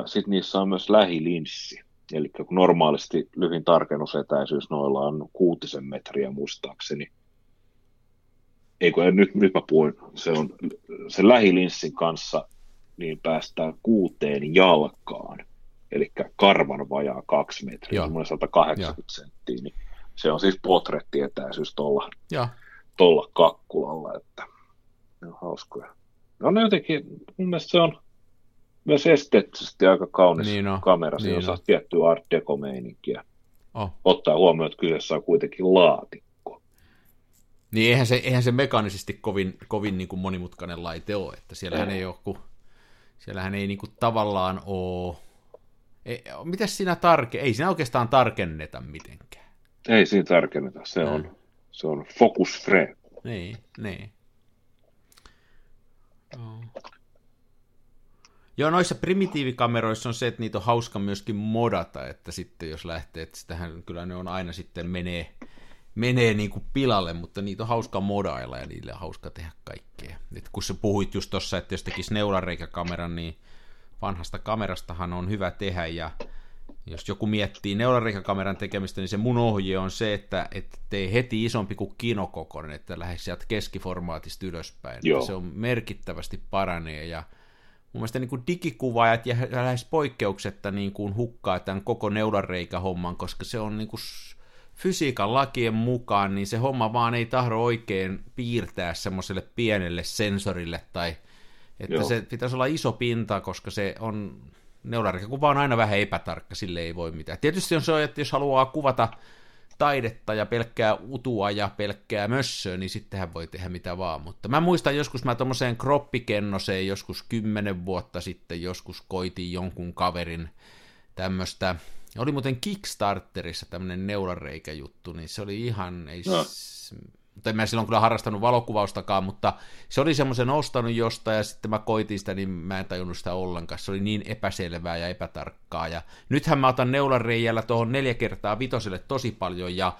sit niissä on myös lähilinssi, eli kun normaalisti lyhin tarkennusetäisyys noilla on 6 metriä muistaakseni, nyt mä puhuin, se on sen lähilinssin kanssa, niin päästään 6 jalkaan, eli karvan vajaa 2 metriä, semmoinen 180 senttiä, niin se on siis potrettietäisyys tuolla kakkulalla, että ne on hauskoja. No jotenkin, mun mielestä se on myös esteettisesti aika kaunis kamera, siinä on tiettyä art deco-meininkiä, ottaa huomioon, että kyseessä on kuitenkin laatikko. Niin eihän se mekaanisesti kovin niin kuin monimutkainen laite ole, että siellähän ei ole kuin... Siellähän ei niinku tavallaan ole... Ei siinä oikeastaan tarkenneta mitenkään. Ei siinä tarkenneta, se on focus free. Niin. Joo, noissa primitiivikameroissa on se, että niitä on hauska myöskin modata, että sitten jos lähtee, että sitähän kyllä ne on aina sitten menee niinku pilalle, mutta niitä on hauska modailla ja niille on hauska tehdä kaikkea. Et kun sä puhuit just tossa, että jos tekisi neulareikäkameran, niin vanhasta kamerastahan on hyvä tehdä, ja jos joku miettii neulareikäkameran tekemistä, niin se mun ohje on se, että tee heti isompi kuin kinokokoinen, että lähde sieltä keskiformaatista ylöspäin. Se on merkittävästi paranee, ja mun mielestä niin kuin digikuvaajat ja lähes poikkeuksetta niin kuin hukkaa tämän koko neulareikähomman, koska se on niin kuin fysiikan lakien mukaan, niin se homma vaan ei tahdo oikein piirtää semmoiselle pienelle sensorille, tai että se pitäisi olla iso pinta, koska se on neulareikäkuva on aina vähän epätarkka, sille ei voi mitään. Tietysti on se, että jos haluaa kuvata taidetta ja pelkkää utua ja pelkkää mössöä, niin sittenhän voi tehdä mitä vaan, mutta mä muistan joskus, mä tommoseen kroppikennoseen joskus 10 vuotta sitten, joskus koitin jonkun kaverin tämmöistä. Oli muuten Kickstarterissa tämmöinen neulareikäjuttu, niin se oli ihan... Mutta en mä silloin kyllä harrastanut valokuvaustakaan, mutta se oli semmoisen ostanut jostain, ja sitten mä koitin sitä, niin mä en tajunnut sitä ollenkaan. Se oli niin epäselvää ja epätarkkaa. Ja nythän mä otan neulareijällä tuohon 4x5 tosi paljon, ja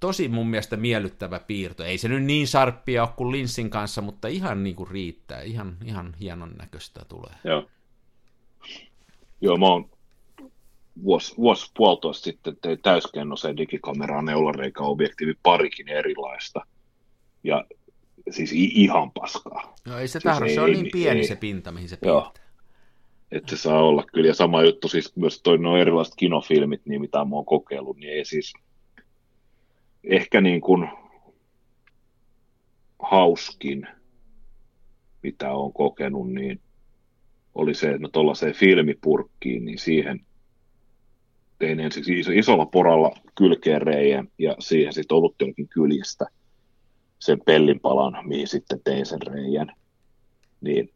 tosi mun mielestä miellyttävä piirto. Ei se nyt niin sarppia ole kuin linssin kanssa, mutta ihan niin kuin riittää. Ihan hienon näköistä tulee. Joo, mä oon... Vuosi puolitoista sitten tein täyskennoseen digikameraan neulareikäobjektiivi parikin erilaista, ja siis ihan paskaa. No ei se siis tahdo, se on niin pieni se pinta, mihin se piirtää. Että se saa olla kyllä, ja sama juttu siis myös nuo erilaiset kinofilmit, niin mitä mä oon kokeillut, niin ei siis ehkä niin kuin hauskin, mitä oon kokenut, niin oli se, että mä tuollaiseen filmipurkkiin, niin siihen tein ensiksi isolla poralla kylkeen reijän, ja siihen sitten oluttölkin kyljestä sen pellinpalan, mihin sitten tein sen reijän. Niin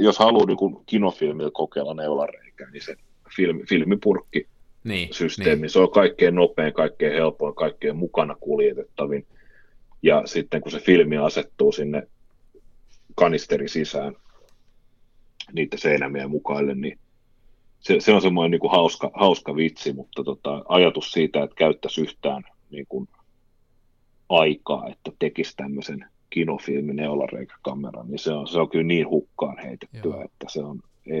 jos haluaa niin kinofilmillä kokeilla neulareikää, niin se filmipurkki systeemi, se on kaikkein nopein, kaikkein helpoin, kaikkein mukana kuljetettavin. Ja sitten kun se filmi asettuu sinne kanisteri sisään niitä seinämiä mukaille, niin se on semmoinen niin kuin hauska vitsi, mutta ajatus siitä, että käyttäisi yhtään niin kuin aikaa, että tekisi tämmöisen kinofilmin neulareikäkameran, niin se on kyllä niin hukkaan heitettyä, että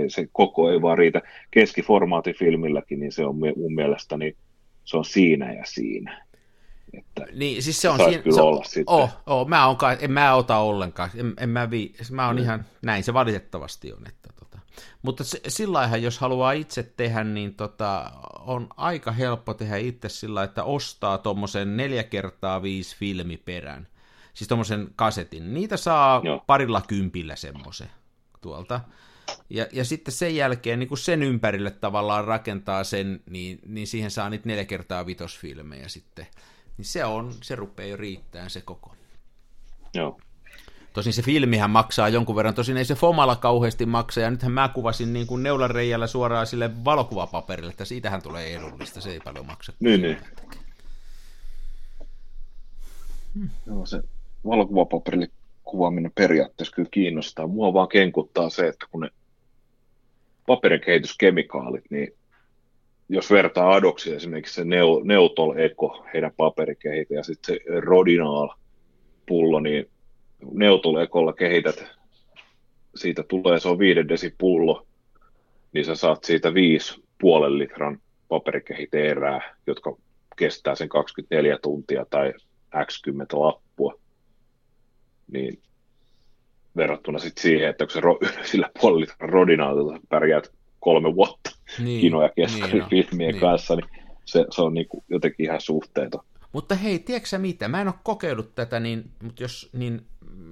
se koko ei vaan riitä. Keskiformaatifilmilläkin, niin se on mun mielestäni, se on siinä ja siinä. Että niin, siis se on siinä. Mä en ota ollenkaan. Mä oon ihan, näin se valitettavasti on, että Mutta sillainhan, jos haluaa itse tehdä, niin on aika helppo tehdä itse sillä, että ostaa tuommoisen 4x5 filmiperän, siis tuommoisen kasetin. Niitä saa parilla kympillä semmoisen tuolta. Ja sitten sen jälkeen niin kun sen ympärille tavallaan rakentaa sen, niin siihen saa niitä 4x5-filmejä sitten. Niin se rupeaa jo riittämään se koko. Joo. Tosin se filmihän maksaa jonkun verran, tosin ei se Fomalla kauheasti maksa, ja nythän mä kuvasin niin kuin neulanreijällä suoraan sille valokuvapaperille, että siitähän tulee edullista, se ei paljon maksa. Niin. Joo, se valokuvapaperille kuvaaminen periaatteessa kyllä kiinnostaa. Mua vaan kenkuttaa se, että kun ne paperikehityskemikaalit, niin jos vertaa Adoxia esimerkiksi se Neutol-Eco, heidän paperikehittäjä, ja sitten se Rodinal-pullo, niin Neutol-Ecolla kehität, siitä tulee, se on 5 desipullo, niin sä saat siitä 5,5 litran paperikehite-erää, jotka kestää sen 24 tuntia tai X10 lappua. Niin verrattuna sitten siihen, että kun sillä puolella litran rodinaalilla pärjäät 3 vuotta niin, kinoja keskarifilmien kanssa, niin se on niinku jotenkin ihan suhteeton. Mutta hei, tiedätkö sä mitä? Mä en ole kokeillut tätä, mutta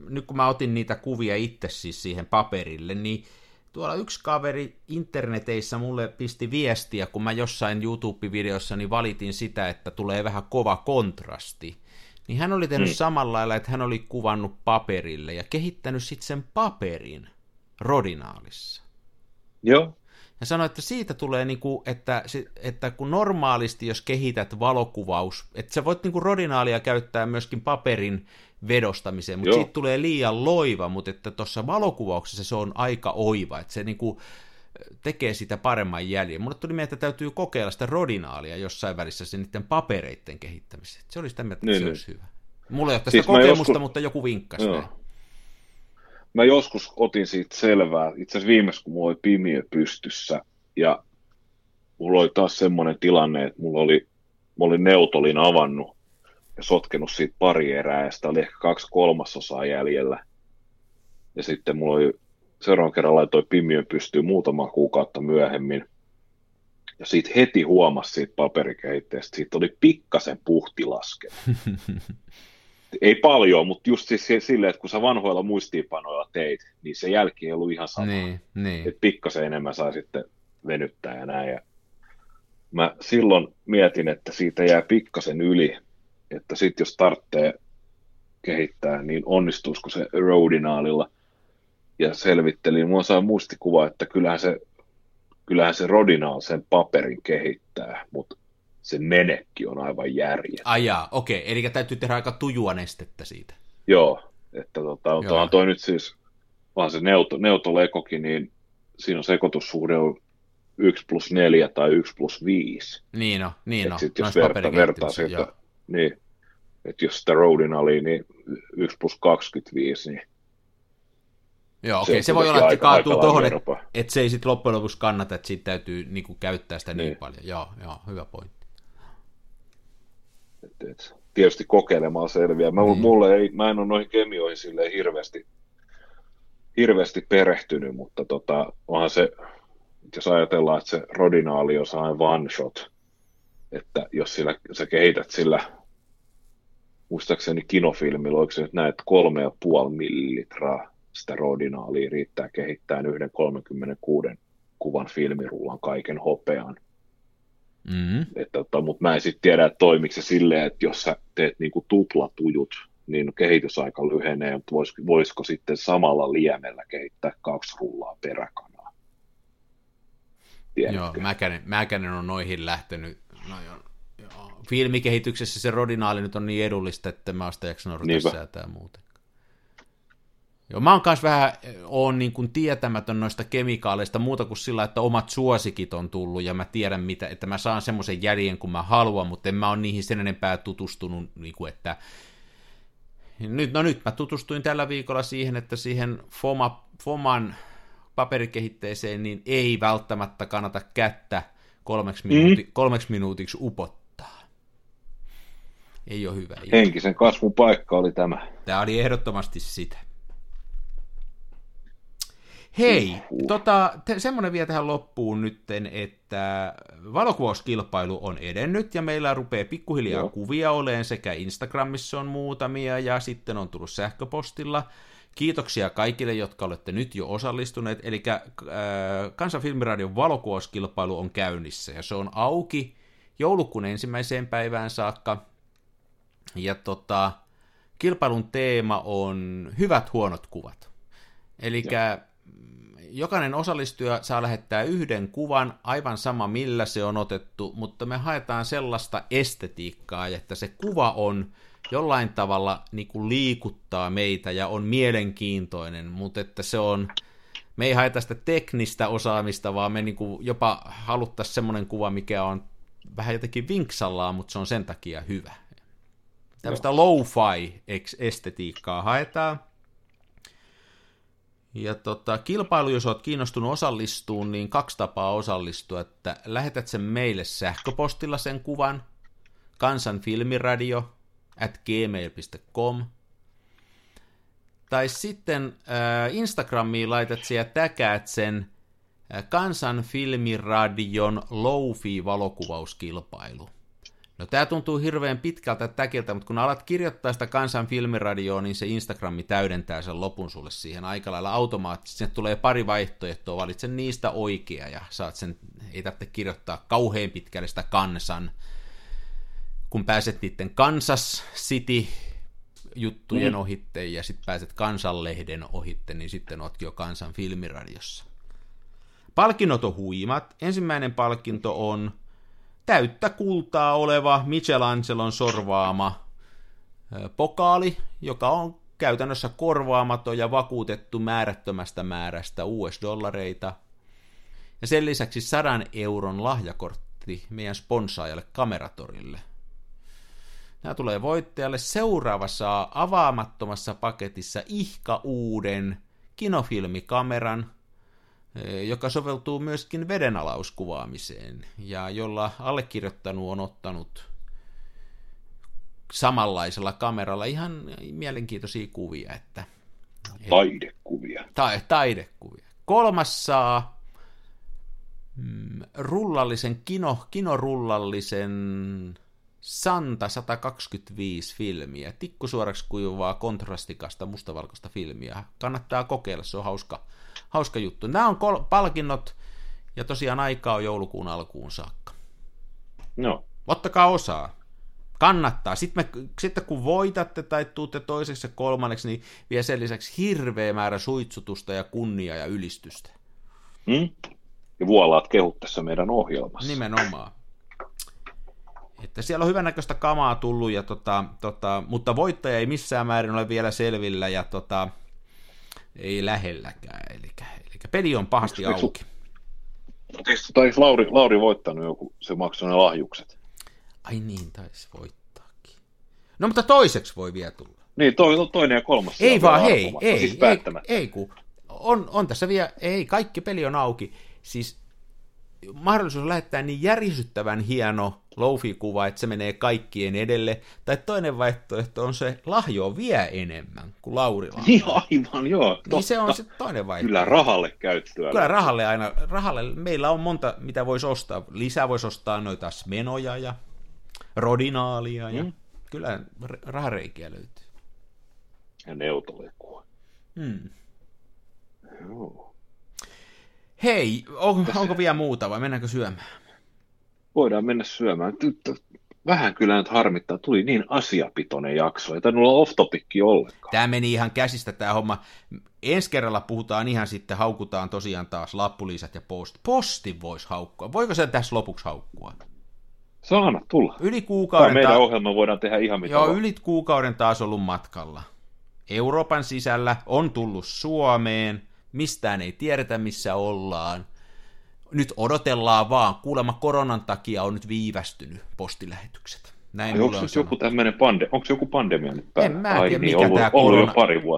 nyt kun mä otin niitä kuvia itse siis siihen paperille, niin tuolla yksi kaveri interneteissä mulle pisti viestiä, kun mä jossain YouTube-videossani valitin sitä, että tulee vähän kova kontrasti. Niin hän oli tehnyt samalla lailla, että hän oli kuvannut paperille ja kehittänyt sitten sen paperin Rodinaalissa. Joo. Hän sanoi, että siitä tulee, niinku, että kun normaalisti, jos kehität valokuvaus, että sä voit niinku Rodinaalia käyttää myöskin paperin vedostamiseen, mutta siitä tulee liian loiva, mutta että tuossa valokuvauksessa se on aika oiva, että se niinku tekee sitä paremman jäljen. Mulle tuli mieltä, että täytyy kokeilla sitä Rodinaalia jossain välissä sen niiden papereiden kehittämiseen. Se oli sitä mieltä, että se olisi hyvä. Mulla ei ole tästä siis kokemusta, mutta joku vinkkasi. Mä joskus otin siitä selvää, itse asiassa viimeksi kun mulla oli pimiö pystyssä, ja mulla oli taas semmoinen tilanne, että mä olin neutolin avannut ja sotkenut siitä pari erää, ja sitä oli ehkä 2/3 jäljellä. Ja sitten mulla oli seuraavan kerran laitoi pimiön pystyyn muutama kuukautta myöhemmin, ja siitä heti huomasi siitä paperikehitteestä, siitä oli pikkasen puhtilaske. Ei paljon, mutta just siis silleen, että kun sä vanhoilla muistiinpanoilla teit, niin se jälki ei ollut ihan sama. Niin. Että pikkasen enemmän sai sitten venyttää ja näin. Ja mä silloin mietin, että siitä jää pikkasen yli, että sitten jos tarvitsee kehittää, niin onnistuisiko se Rodinaalilla. Ja selvittelin, mulla sai muistikuva, että kyllähän se Rodinaal sen paperin kehittää, mutta se menekki on aivan järjettä. Ajaa, okei. Eli täytyy tehdä aika tujua nestettä siitä. Joo, että on toi nyt siis, vaan se Neutol-Ecokin, niin siinä on sekoitussuhde on 1+4 tai 1+5. Niin on. Sitten jos vertaa sieltä, niin, että jos sitä Rodinalia, niin 1+25, niin joo, okei, se voi olla, että kaatuu tuohon, että se ei sitten loppujen lopuksi kannata, että siitä täytyy niinku käyttää sitä niin paljon. Joo, hyvä pointti. Tietysti kokeilemaan selviää. Mä en ole noihin kemioihin silleen hirveästi perehtynyt, mutta onhan se, jos ajatellaan, että se Rodinaali on sellainen one shot, että jos sä kehität sillä, muistaakseni kinofilmillä, oliko se nyt näin, että 3,5 millilitraa, sitä Rodinaalia riittää kehittämään yhden 36 kuvan filmirullan kaiken hopean. Mutta mä en sitten tiedä, että toimiko se silleen, että jos sä teet niinku tuplatujut, niin kehitysaika lyhenee, mutta voisiko sitten samalla liemellä kehittää 2 rullaa peräkanaa? Tiedätkö? Joo, mäkänen on noihin lähtenyt. No, filmikehityksessä se Rodinaali nyt on niin edullista, että mä oon sitä Exonorta säätää muuten. Joo, mä oon kanssa vähän niin kuin tietämätön noista kemikaaleista muuta kuin sillä, että omat suosikit on tullut ja mä tiedän, että mä saan semmoisen jäljen kuin mä haluan, mutta en mä ole niihin sen enempää tutustunut, niin kuin että nyt mä tutustuin tällä viikolla siihen, että siihen FOMAn paperikehitteeseen niin ei välttämättä kannata kättä 3 minuutiksi upottaa. Ei ole hyvä. Henkisen kasvun paikka oli tämä. Tämä oli ehdottomasti sitä. Hei, semmoinen vielä tähän loppuun nytten, että valokuvauskilpailu on edennyt ja meillä rupeaa pikkuhiljaa kuvia oleen, sekä Instagramissa on muutamia ja sitten on tullut sähköpostilla. Kiitoksia kaikille, jotka olette nyt jo osallistuneet, eli Kansanfilmiradion valokuvauskilpailu on käynnissä ja se on auki joulukuun 1. päivään saakka ja kilpailun teema on hyvät huonot kuvat, eli jokainen osallistuja saa lähettää yhden kuvan, aivan sama millä se on otettu, mutta me haetaan sellaista estetiikkaa, että se kuva on jollain tavalla niin kuin liikuttaa meitä ja on mielenkiintoinen, mutta että se on, me ei haeta sitä teknistä osaamista, vaan me niin kuin jopa haluttaisiin semmoinen kuva, mikä on vähän jotenkin vinksallaan, mutta se on sen takia hyvä. Tällaista lo-fi-estetiikkaa haetaan. Ja kilpailu, jos olet kiinnostunut osallistumaan, niin 2 tapaa osallistua, että lähetät sen meille sähköpostilla sen kuvan, kansanfilmiradio@gmail.com, tai sitten Instagramiin laitat sen ja täkäät sen Kansanfilmiradion Low-Fi-valokuvauskilpailu. No tämä tuntuu hirveän pitkältä täkiltä, mutta kun alat kirjoittaa sitä Kansanfilmiradioa, niin se Instagrami täydentää sen lopun sulle siihen aika lailla automaattisesti. Sinne tulee 2 vaihtoehtoa, valitse niistä oikea ja saat sen, ei tarvitse kirjoittaa kauhean pitkälle sitä kansan. Kun pääset niiden Kansas City-juttujen ohitte ja sitten pääset Kansanlehden ohitte, niin sitten ootkin jo Kansanfilmiradiossa. Palkinnot on huimat. Ensimmäinen palkinto on täyttä kultaa oleva Michelangelon sorvaama pokaali, joka on käytännössä korvaamaton ja vakuutettu määrättömästä määrästä US-dollareita. Ja sen lisäksi 100 euron lahjakortti meidän sponsaajalle Kameratorille. Nämä tulee voittajalle. Seuraava saa avaamattomassa paketissa ihka uuden kinofilmikameran, joka soveltuu myöskin vedenalauskuvaamiseen, ja jolla allekirjoittanut on ottanut samanlaisella kameralla ihan mielenkiintoisia kuvia. Taidekuvia. Taidekuvia. 3. saa rullallisen, kinorullallisen Santa 125 filmiä, tikkusuoraksi kuivaa kontrastikasta mustavalkoista filmiä. Kannattaa kokeilla, se on hauska juttu. Nämä on palkinnot, ja tosiaan aikaa on joulukuun alkuun saakka. No. Ottakaa osaa. Kannattaa. Sitten kun voitatte tai tuutte toiseksi ja kolmanneksi, niin vie sen lisäksi hirveä määrä suitsutusta ja kunniaa ja ylistystä. Ja vuolaat kehut tässä meidän ohjelmassa. Nimenomaan. Että siellä on hyvännäköistä kamaa tullut, ja mutta voittaja ei missään määrin ole vielä selvillä, ja ei lähelläkään, eli peli on pahasti auki. Taisi Lauri voittanut joku, se maksoi ne lahjukset. Ai niin, taisi voittaakin. No mutta toiseksi voi vielä tulla. Niin, toinen ja kolmas. Ei vaan, on tässä vielä, kaikki peli on auki. Siis mahdollisuus lähettää niin järisyttävän hieno low-fi-kuva, että se menee kaikkien edelle, tai toinen vaihtoehto on se, lahjoa vie enemmän kuin Lauri lahjoa. Niin aivan, joo. Totta. Niin se on se toinen vaihtoehto. Kyllä rahalle käyttöä. Kyllä rahalle aina. Rahalle, meillä on monta, mitä voisi ostaa. Lisää voisi ostaa noita smenoja ja rodinaalia, ja kyllä rahareikiä löytyy. Ja neutolekua. Joo. Hei, onko vielä muuta vai mennäänkö syömään? Voidaan mennä syömään. Vähän kyllä nyt harmittaa. Tuli niin asiapitoinen jakso. Ei tainnut olla off-topicki ollenkaan. Tämä meni ihan käsistä tämä homma. Ensi kerralla puhutaan ihan sitten, haukutaan tosiaan taas lappuliisat ja posti. Posti voisi haukkua. Voiko se tässä lopuksi haukkua? Saana tulla. Yli kuukauden meidän ohjelma voidaan tehdä ihan mitä. Joo, yli kuukauden taas ollut matkalla. Euroopan sisällä on tullut Suomeen. Mistään ei tiedetä, missä ollaan. Nyt odotellaan vaan. Kuulemma koronan takia on nyt viivästynyt postilähetykset. Näin onko on joku tämmöinen pandemia nyt päällä?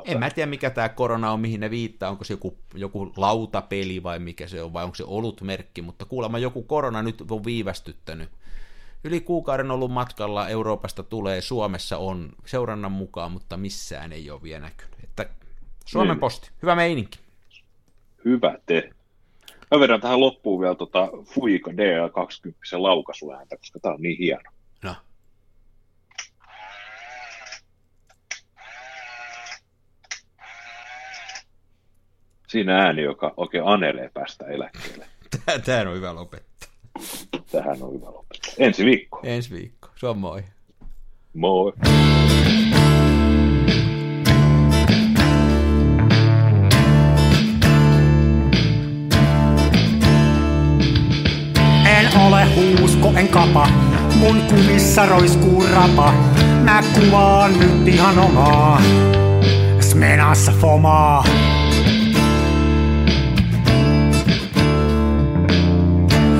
En mä tiedä, mikä tämä korona on, mihin ne viittaa. Onko se joku lautapeli vai mikä se on, vai onko se olutmerkki? Mutta kuulemma joku korona nyt on viivästyttänyt. Yli kuukauden ollut matkalla, Euroopasta tulee, Suomessa on seurannan mukaan, mutta missään ei ole vielä näkynyt. Että Suomen posti. Hyvä meininki. Hyvä te. Mä vedän tähän loppuun vielä Fujikan DA20 laukasuääntä, koska tää on niin hieno. No. Siinä ääni, joka oikein anelee päästä eläkkeelle. Tähän on hyvä lopettaa. Tähän on hyvä lopettaa. Ensi viikko. Ensi viikko. Se on moi. Moi. En ole huusko, en kapa, mun kuvissa roiskuu rapa. Mä kuvaan nyt ihan omaa, Smenassa FOMAa.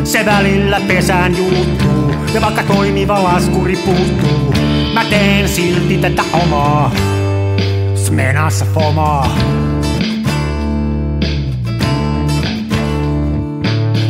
Se välillä pesään juuttuu, ja vaikka toimiva laskuri puuttuu, mä teen silti tätä omaa, Smenassa FOMAa.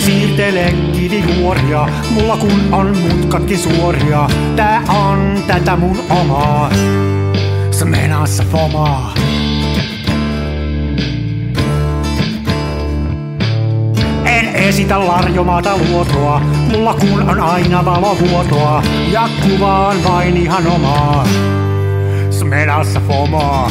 Siirtele kivihuoria, mulla kun on mutkatkin suoria. Tää on tätä mun omaa, Smenassa FOMAa. En esitä larjomaata luotoa, mulla kun on aina valovuotoa. Ja kuvaan vain ihan omaa, Smenassa FOMAa.